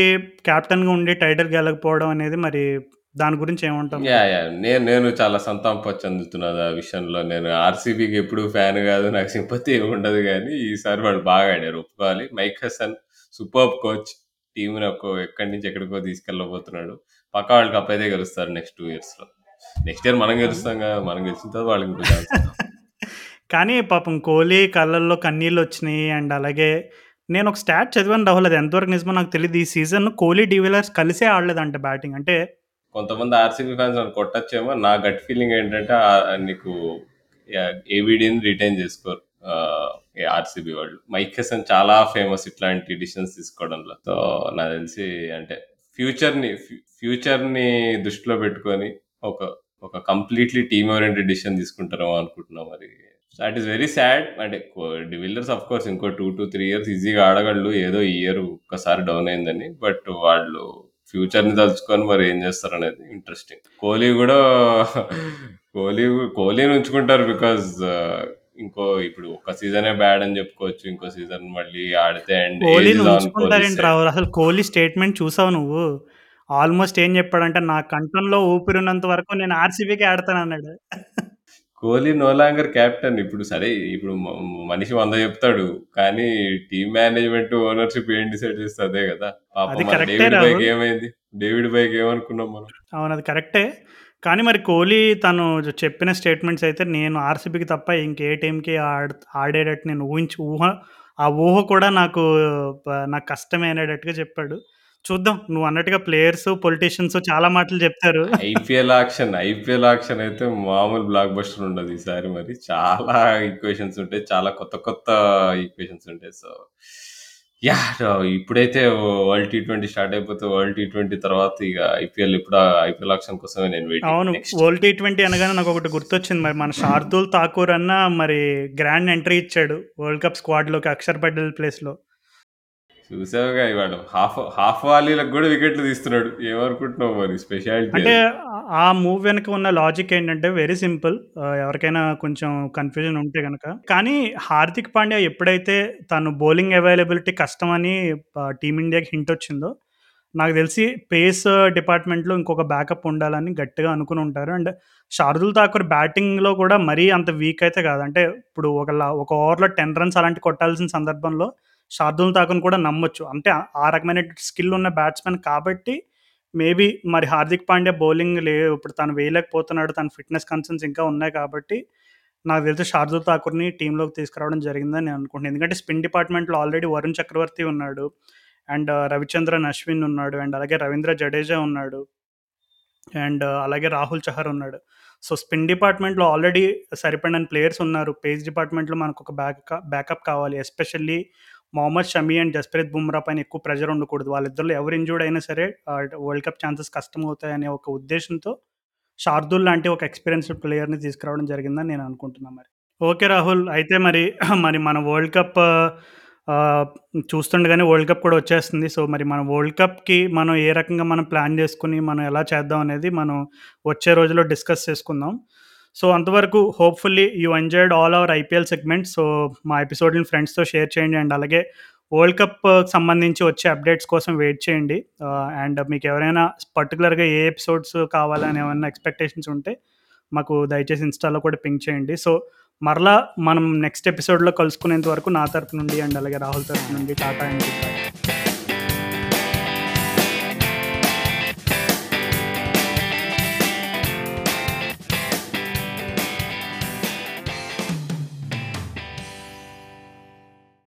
కెప్టెన్గా ఉండి టైటిల్ గెలకపోవడం అనేది మరి దాని గురించి ఏమంటాం? యా యా నేను నేను చాలా సంతాపం చెందుతున్నాను ఆ విషయంలో. నేను ఆర్సీబీకి ఎప్పుడు ఫ్యాన్ కాదు, నాకు సింపతి ఏమి ఉండదు, కానీ ఈసారి వాళ్ళు బాగా ఆడారు ఒప్పుకోవాలి. మైక్ హసన్ సూపర్ కోచ్, టీంని ఎక్కడి నుంచి ఎక్కడికో తీసుకెళ్ళబోతున్నాడు. పక్క వాళ్ళు కప్ అయితే గెలుస్తారు నెక్స్ట్ టూ ఇయర్స్లో. నెక్స్ట్ ఇయర్ మనం గెలుస్తాం కదా, మనం గెలిచిన తర్వాత వాళ్ళకి ఇంకో. కానీ పాపం కోహ్లీ కళ్ళల్లో కన్నీళ్ళు వచ్చినాయి. అండ్ అలాగే నేను ఒక స్టాట్ చదివాను రాహుల్, అది ఎంతవరకు నిజమో నాకు తెలియదు, ఈ సీజన్ కోహ్లీ డివిలర్స్ కలిసే ఆడలేదంట బ్యాటింగ్. అంటే కొంతమంది ఆర్సీబీ ఫ్యాన్స్ నన్ను కొట్టచ్చేమో, నా గట్ ఫీలింగ్ ఏంటంటే నీకు ఏబీడీని రిటైన్ చేసుకోరు ఆర్సీబీ వాళ్ళు. మైక్ హసన్ చాలా ఫేమస్ ఇట్లాంటి డిసిషన్స్ తీసుకోవడంలో. సో నాకు తెలిసి అంటే ఫ్యూచర్ని ఫ్యూచర్ని దృష్టిలో పెట్టుకొని ఒక ఒక కంప్లీట్లీ టీమ్ ఓరియంటెడ్ డిసిషన్ తీసుకుంటారేమో అనుకుంటున్నాం. మరి దాట్ ఈస్ వెరీ సాడ్. అంటే డివిల్లర్స్ ఆఫ్ కోర్స్ ఇంకో టూ టు త్రీ ఇయర్స్ ఈజీగా ఆడగలరు, ఏదో ఈ ఇయర్ ఒక్కసారి డౌన్ అయిందని, బట్ వాళ్ళు ఫ్యూచర్ని తలుచుకొని మరి ఏం చేస్తారు అనేది ఇంట్రెస్టింగ్. కోహ్లీ కూడా కోహ్లీ కోహ్లీని ఉంచుకుంటారు బికాజ్ ఇంకో ఇప్పుడు ఒక సీజనే బ్యాడ్ అని చెప్పుకోవచ్చు, ఇంకో సీజన్ మళ్ళీ ఆడితే. అండ్ అసలు కోహ్లీ స్టేట్మెంట్ చూసావు నువ్వు? ఆల్మోస్ట్ ఏం చెప్పాడంటే నా కంఠంలో ఊపిరి ఉన్నంత వరకు నేను ఆర్సీబీకి ఆడతాను అన్నాడు. Kohli no longer captain. ఇప్పుడు సరే ఇప్పుడు మనిషి వంద చెప్తాడు, కానీ టీమ్ మేనేజ్మెంట్ ఓనర్షిప్ ఏం డిసైడ్ చేస్తే అదే కదా. డేవిడ్ బైక్ ఏమైంది, డేవిడ్ బైక్ ఏమనుకున్నాం మనం? అవును అది కరెక్టే. కానీ మరి కోహ్లీ తను చెప్పిన స్టేట్మెంట్స్ అయితే నేను ఆర్సీబీకి తప్ప ఇంకే టీంకి ఆడ ఆడేటట్టు నేను ఊహించి ఊహ ఆ ఊహ కూడా నాకు నాకు కష్టమే అనేటట్టుగా చెప్పాడు. చూద్దాం, నువ్వు అన్నట్టుగా ప్లేయర్స్ పొలిటీషియన్స్ చాలా మాటలు చెప్తారు. ఐపీఎల్ ఆక్షన్ ఐపీఎల్ ఆక్షన్ అయితే మామూలు బ్లాక్ బస్టర్ ఉండదు ఈసారి. మరి చాలా ఈక్వేషన్స్ ఉంటాయి, చాలా కొత్త కొత్త ఈక్వేషన్స్ ఉంటాయి. సో యా ఇప్పుడైతే వరల్డ్ టీ ట్వంటీ స్టార్ట్ అయిపోతే వరల్డ్ టీ ట్వంటీ తర్వాత ఇక ఐపీఎల్ ఇప్పుడు ఐపీఎల్ ఆక్షన్ కోసమే నేను వెయిట్. అవును, వరల్డ్ టీ ట్వంటీ అనగానే నాకు ఒకటి గుర్తొచ్చింది. మరి మన శార్దూల్ ఠాకూర్ అన్న మరి గ్రాండ్ ఎంట్రీ ఇచ్చాడు వరల్డ్ కప్ స్క్వాడ్లోకి అక్షర్ పటేల్ ప్లేస్లో. చూసావుగా ఇవాడు హాఫ్ హాఫ్ వాలీలకు కూడా వికెట్లు తీస్తున్నాడు, ఏమనుకుంటున్నావు మరి స్పెషాలిటీ? అంటే ఆ మూవ్ వెనక ఉన్న లాజిక్ ఏంటంటే వెరీ సింపుల్, ఎవరికైనా కొంచెం కన్ఫ్యూజన్ ఉంటే కనుక. కానీ హార్దిక్ పాండ్యా ఎప్పుడైతే తను బౌలింగ్ అవైలబిలిటీ కష్టమని టీమిండియాకి హింట్ వచ్చిందో నాకు తెలిసి పేస్ డిపార్ట్మెంట్లో ఇంకొక బ్యాకప్ ఉండాలని గట్టిగా అనుకుని ఉంటారు. అండ్ శార్దుల్ ఠాకూర్ బ్యాటింగ్లో కూడా మరీ అంత వీక్ అయితే కాదు, అంటే ఇప్పుడు ఒక ఒక ఓవర్లో టెన్ రన్స్ అలాంటి కొట్టాల్సిన సందర్భంలో శార్దుల్ ఠాకూర్ని కూడా నమ్మొచ్చు, అంటే ఆ రకమైన స్కిల్ ఉన్న బ్యాట్స్మెన్ కాబట్టి. మేబీ మరి హార్దిక్ పాండ్యా బౌలింగ్ లే ఇప్పుడు తను వేయలేకపోతున్నాడు, తన ఫిట్నెస్ కన్సర్న్స్ ఇంకా ఉన్నాయి కాబట్టి నాకు తెలిసి శార్దుల్ ఠాకూర్ని టీంలోకి తీసుకురావడం జరిగిందని నేను అనుకుంటున్నాను. ఎందుకంటే స్పిన్ డిపార్ట్మెంట్లో ఆల్రెడీ వరుణ్ చక్రవర్తి ఉన్నాడు, అండ్ రవిచంద్రన్ అశ్విన్ ఉన్నాడు, అండ్ అలాగే రవీంద్ర జడేజా ఉన్నాడు, అండ్ అలాగే రాహుల్ చహర్ ఉన్నాడు. సో స్పిన్ డిపార్ట్మెంట్లో ఆల్రెడీ సరిపడిన ప్లేయర్స్ ఉన్నారు. పేస్ డిపార్ట్మెంట్లో మనకు ఒక బ్యాక్ బ్యాకప్ కావాలి. ఎస్పెషల్లీ మొహమ్మద్ షమి అండ్ జస్ప్రీత్ బుమ్రా పైన ఎక్కువ ప్రెజర్ ఉండకూడదు. వాళ్ళిద్దరిలో ఎవరు ఇంజూర్డ్ అయినా సరే వరల్డ్ కప్ ఛాన్సెస్ కష్టం అవుతాయనే ఒక ఉద్దేశంతో శార్దుల్ లాంటి ఒక ఎక్స్పీరియన్స్డ్ ప్లేయర్ని తీసుకురావడం జరిగిందని నేను అనుకుంటున్నాను. మరి ఓకే రాహుల్, అయితే మరి మరి మన వరల్డ్ కప్ చూస్తుండగానే వరల్డ్ కప్ కూడా వచ్చేస్తుంది. సో మరి మన వరల్డ్ కప్కి మనం ఏ రకంగా మనం ప్లాన్ చేసుకుని మనం ఎలా చేద్దాం అనేది మనం వచ్చే రోజులో డిస్కస్ చేసుకుందాం. సో అంతవరకు hopefully you enjoyed all our IPL segment. So మా ఎపిసోడ్ని ఫ్రెండ్స్తో షేర్ చేయండి, అండ్ అలాగే వరల్డ్ కప్ సంబంధించి వచ్చే అప్డేట్స్ కోసం వెయిట్ చేయండి. అండ్ మీకు ఎవరైనా పర్టికులర్గా ఏ ఎపిసోడ్స్ కావాలని ఏమైనా ఎక్స్పెక్టేషన్స్ ఉంటే మాకు దయచేసి ఇన్స్టాలో కూడా పింక్ చేయండి. సో మరలా మనం నెక్స్ట్ ఎపిసోడ్లో కలుసుకునేంత వరకు నా తరపు నుండి అండ్ అలాగే రాహుల్ తరపు నుండి టాటా అండ్ గుడ్ బై.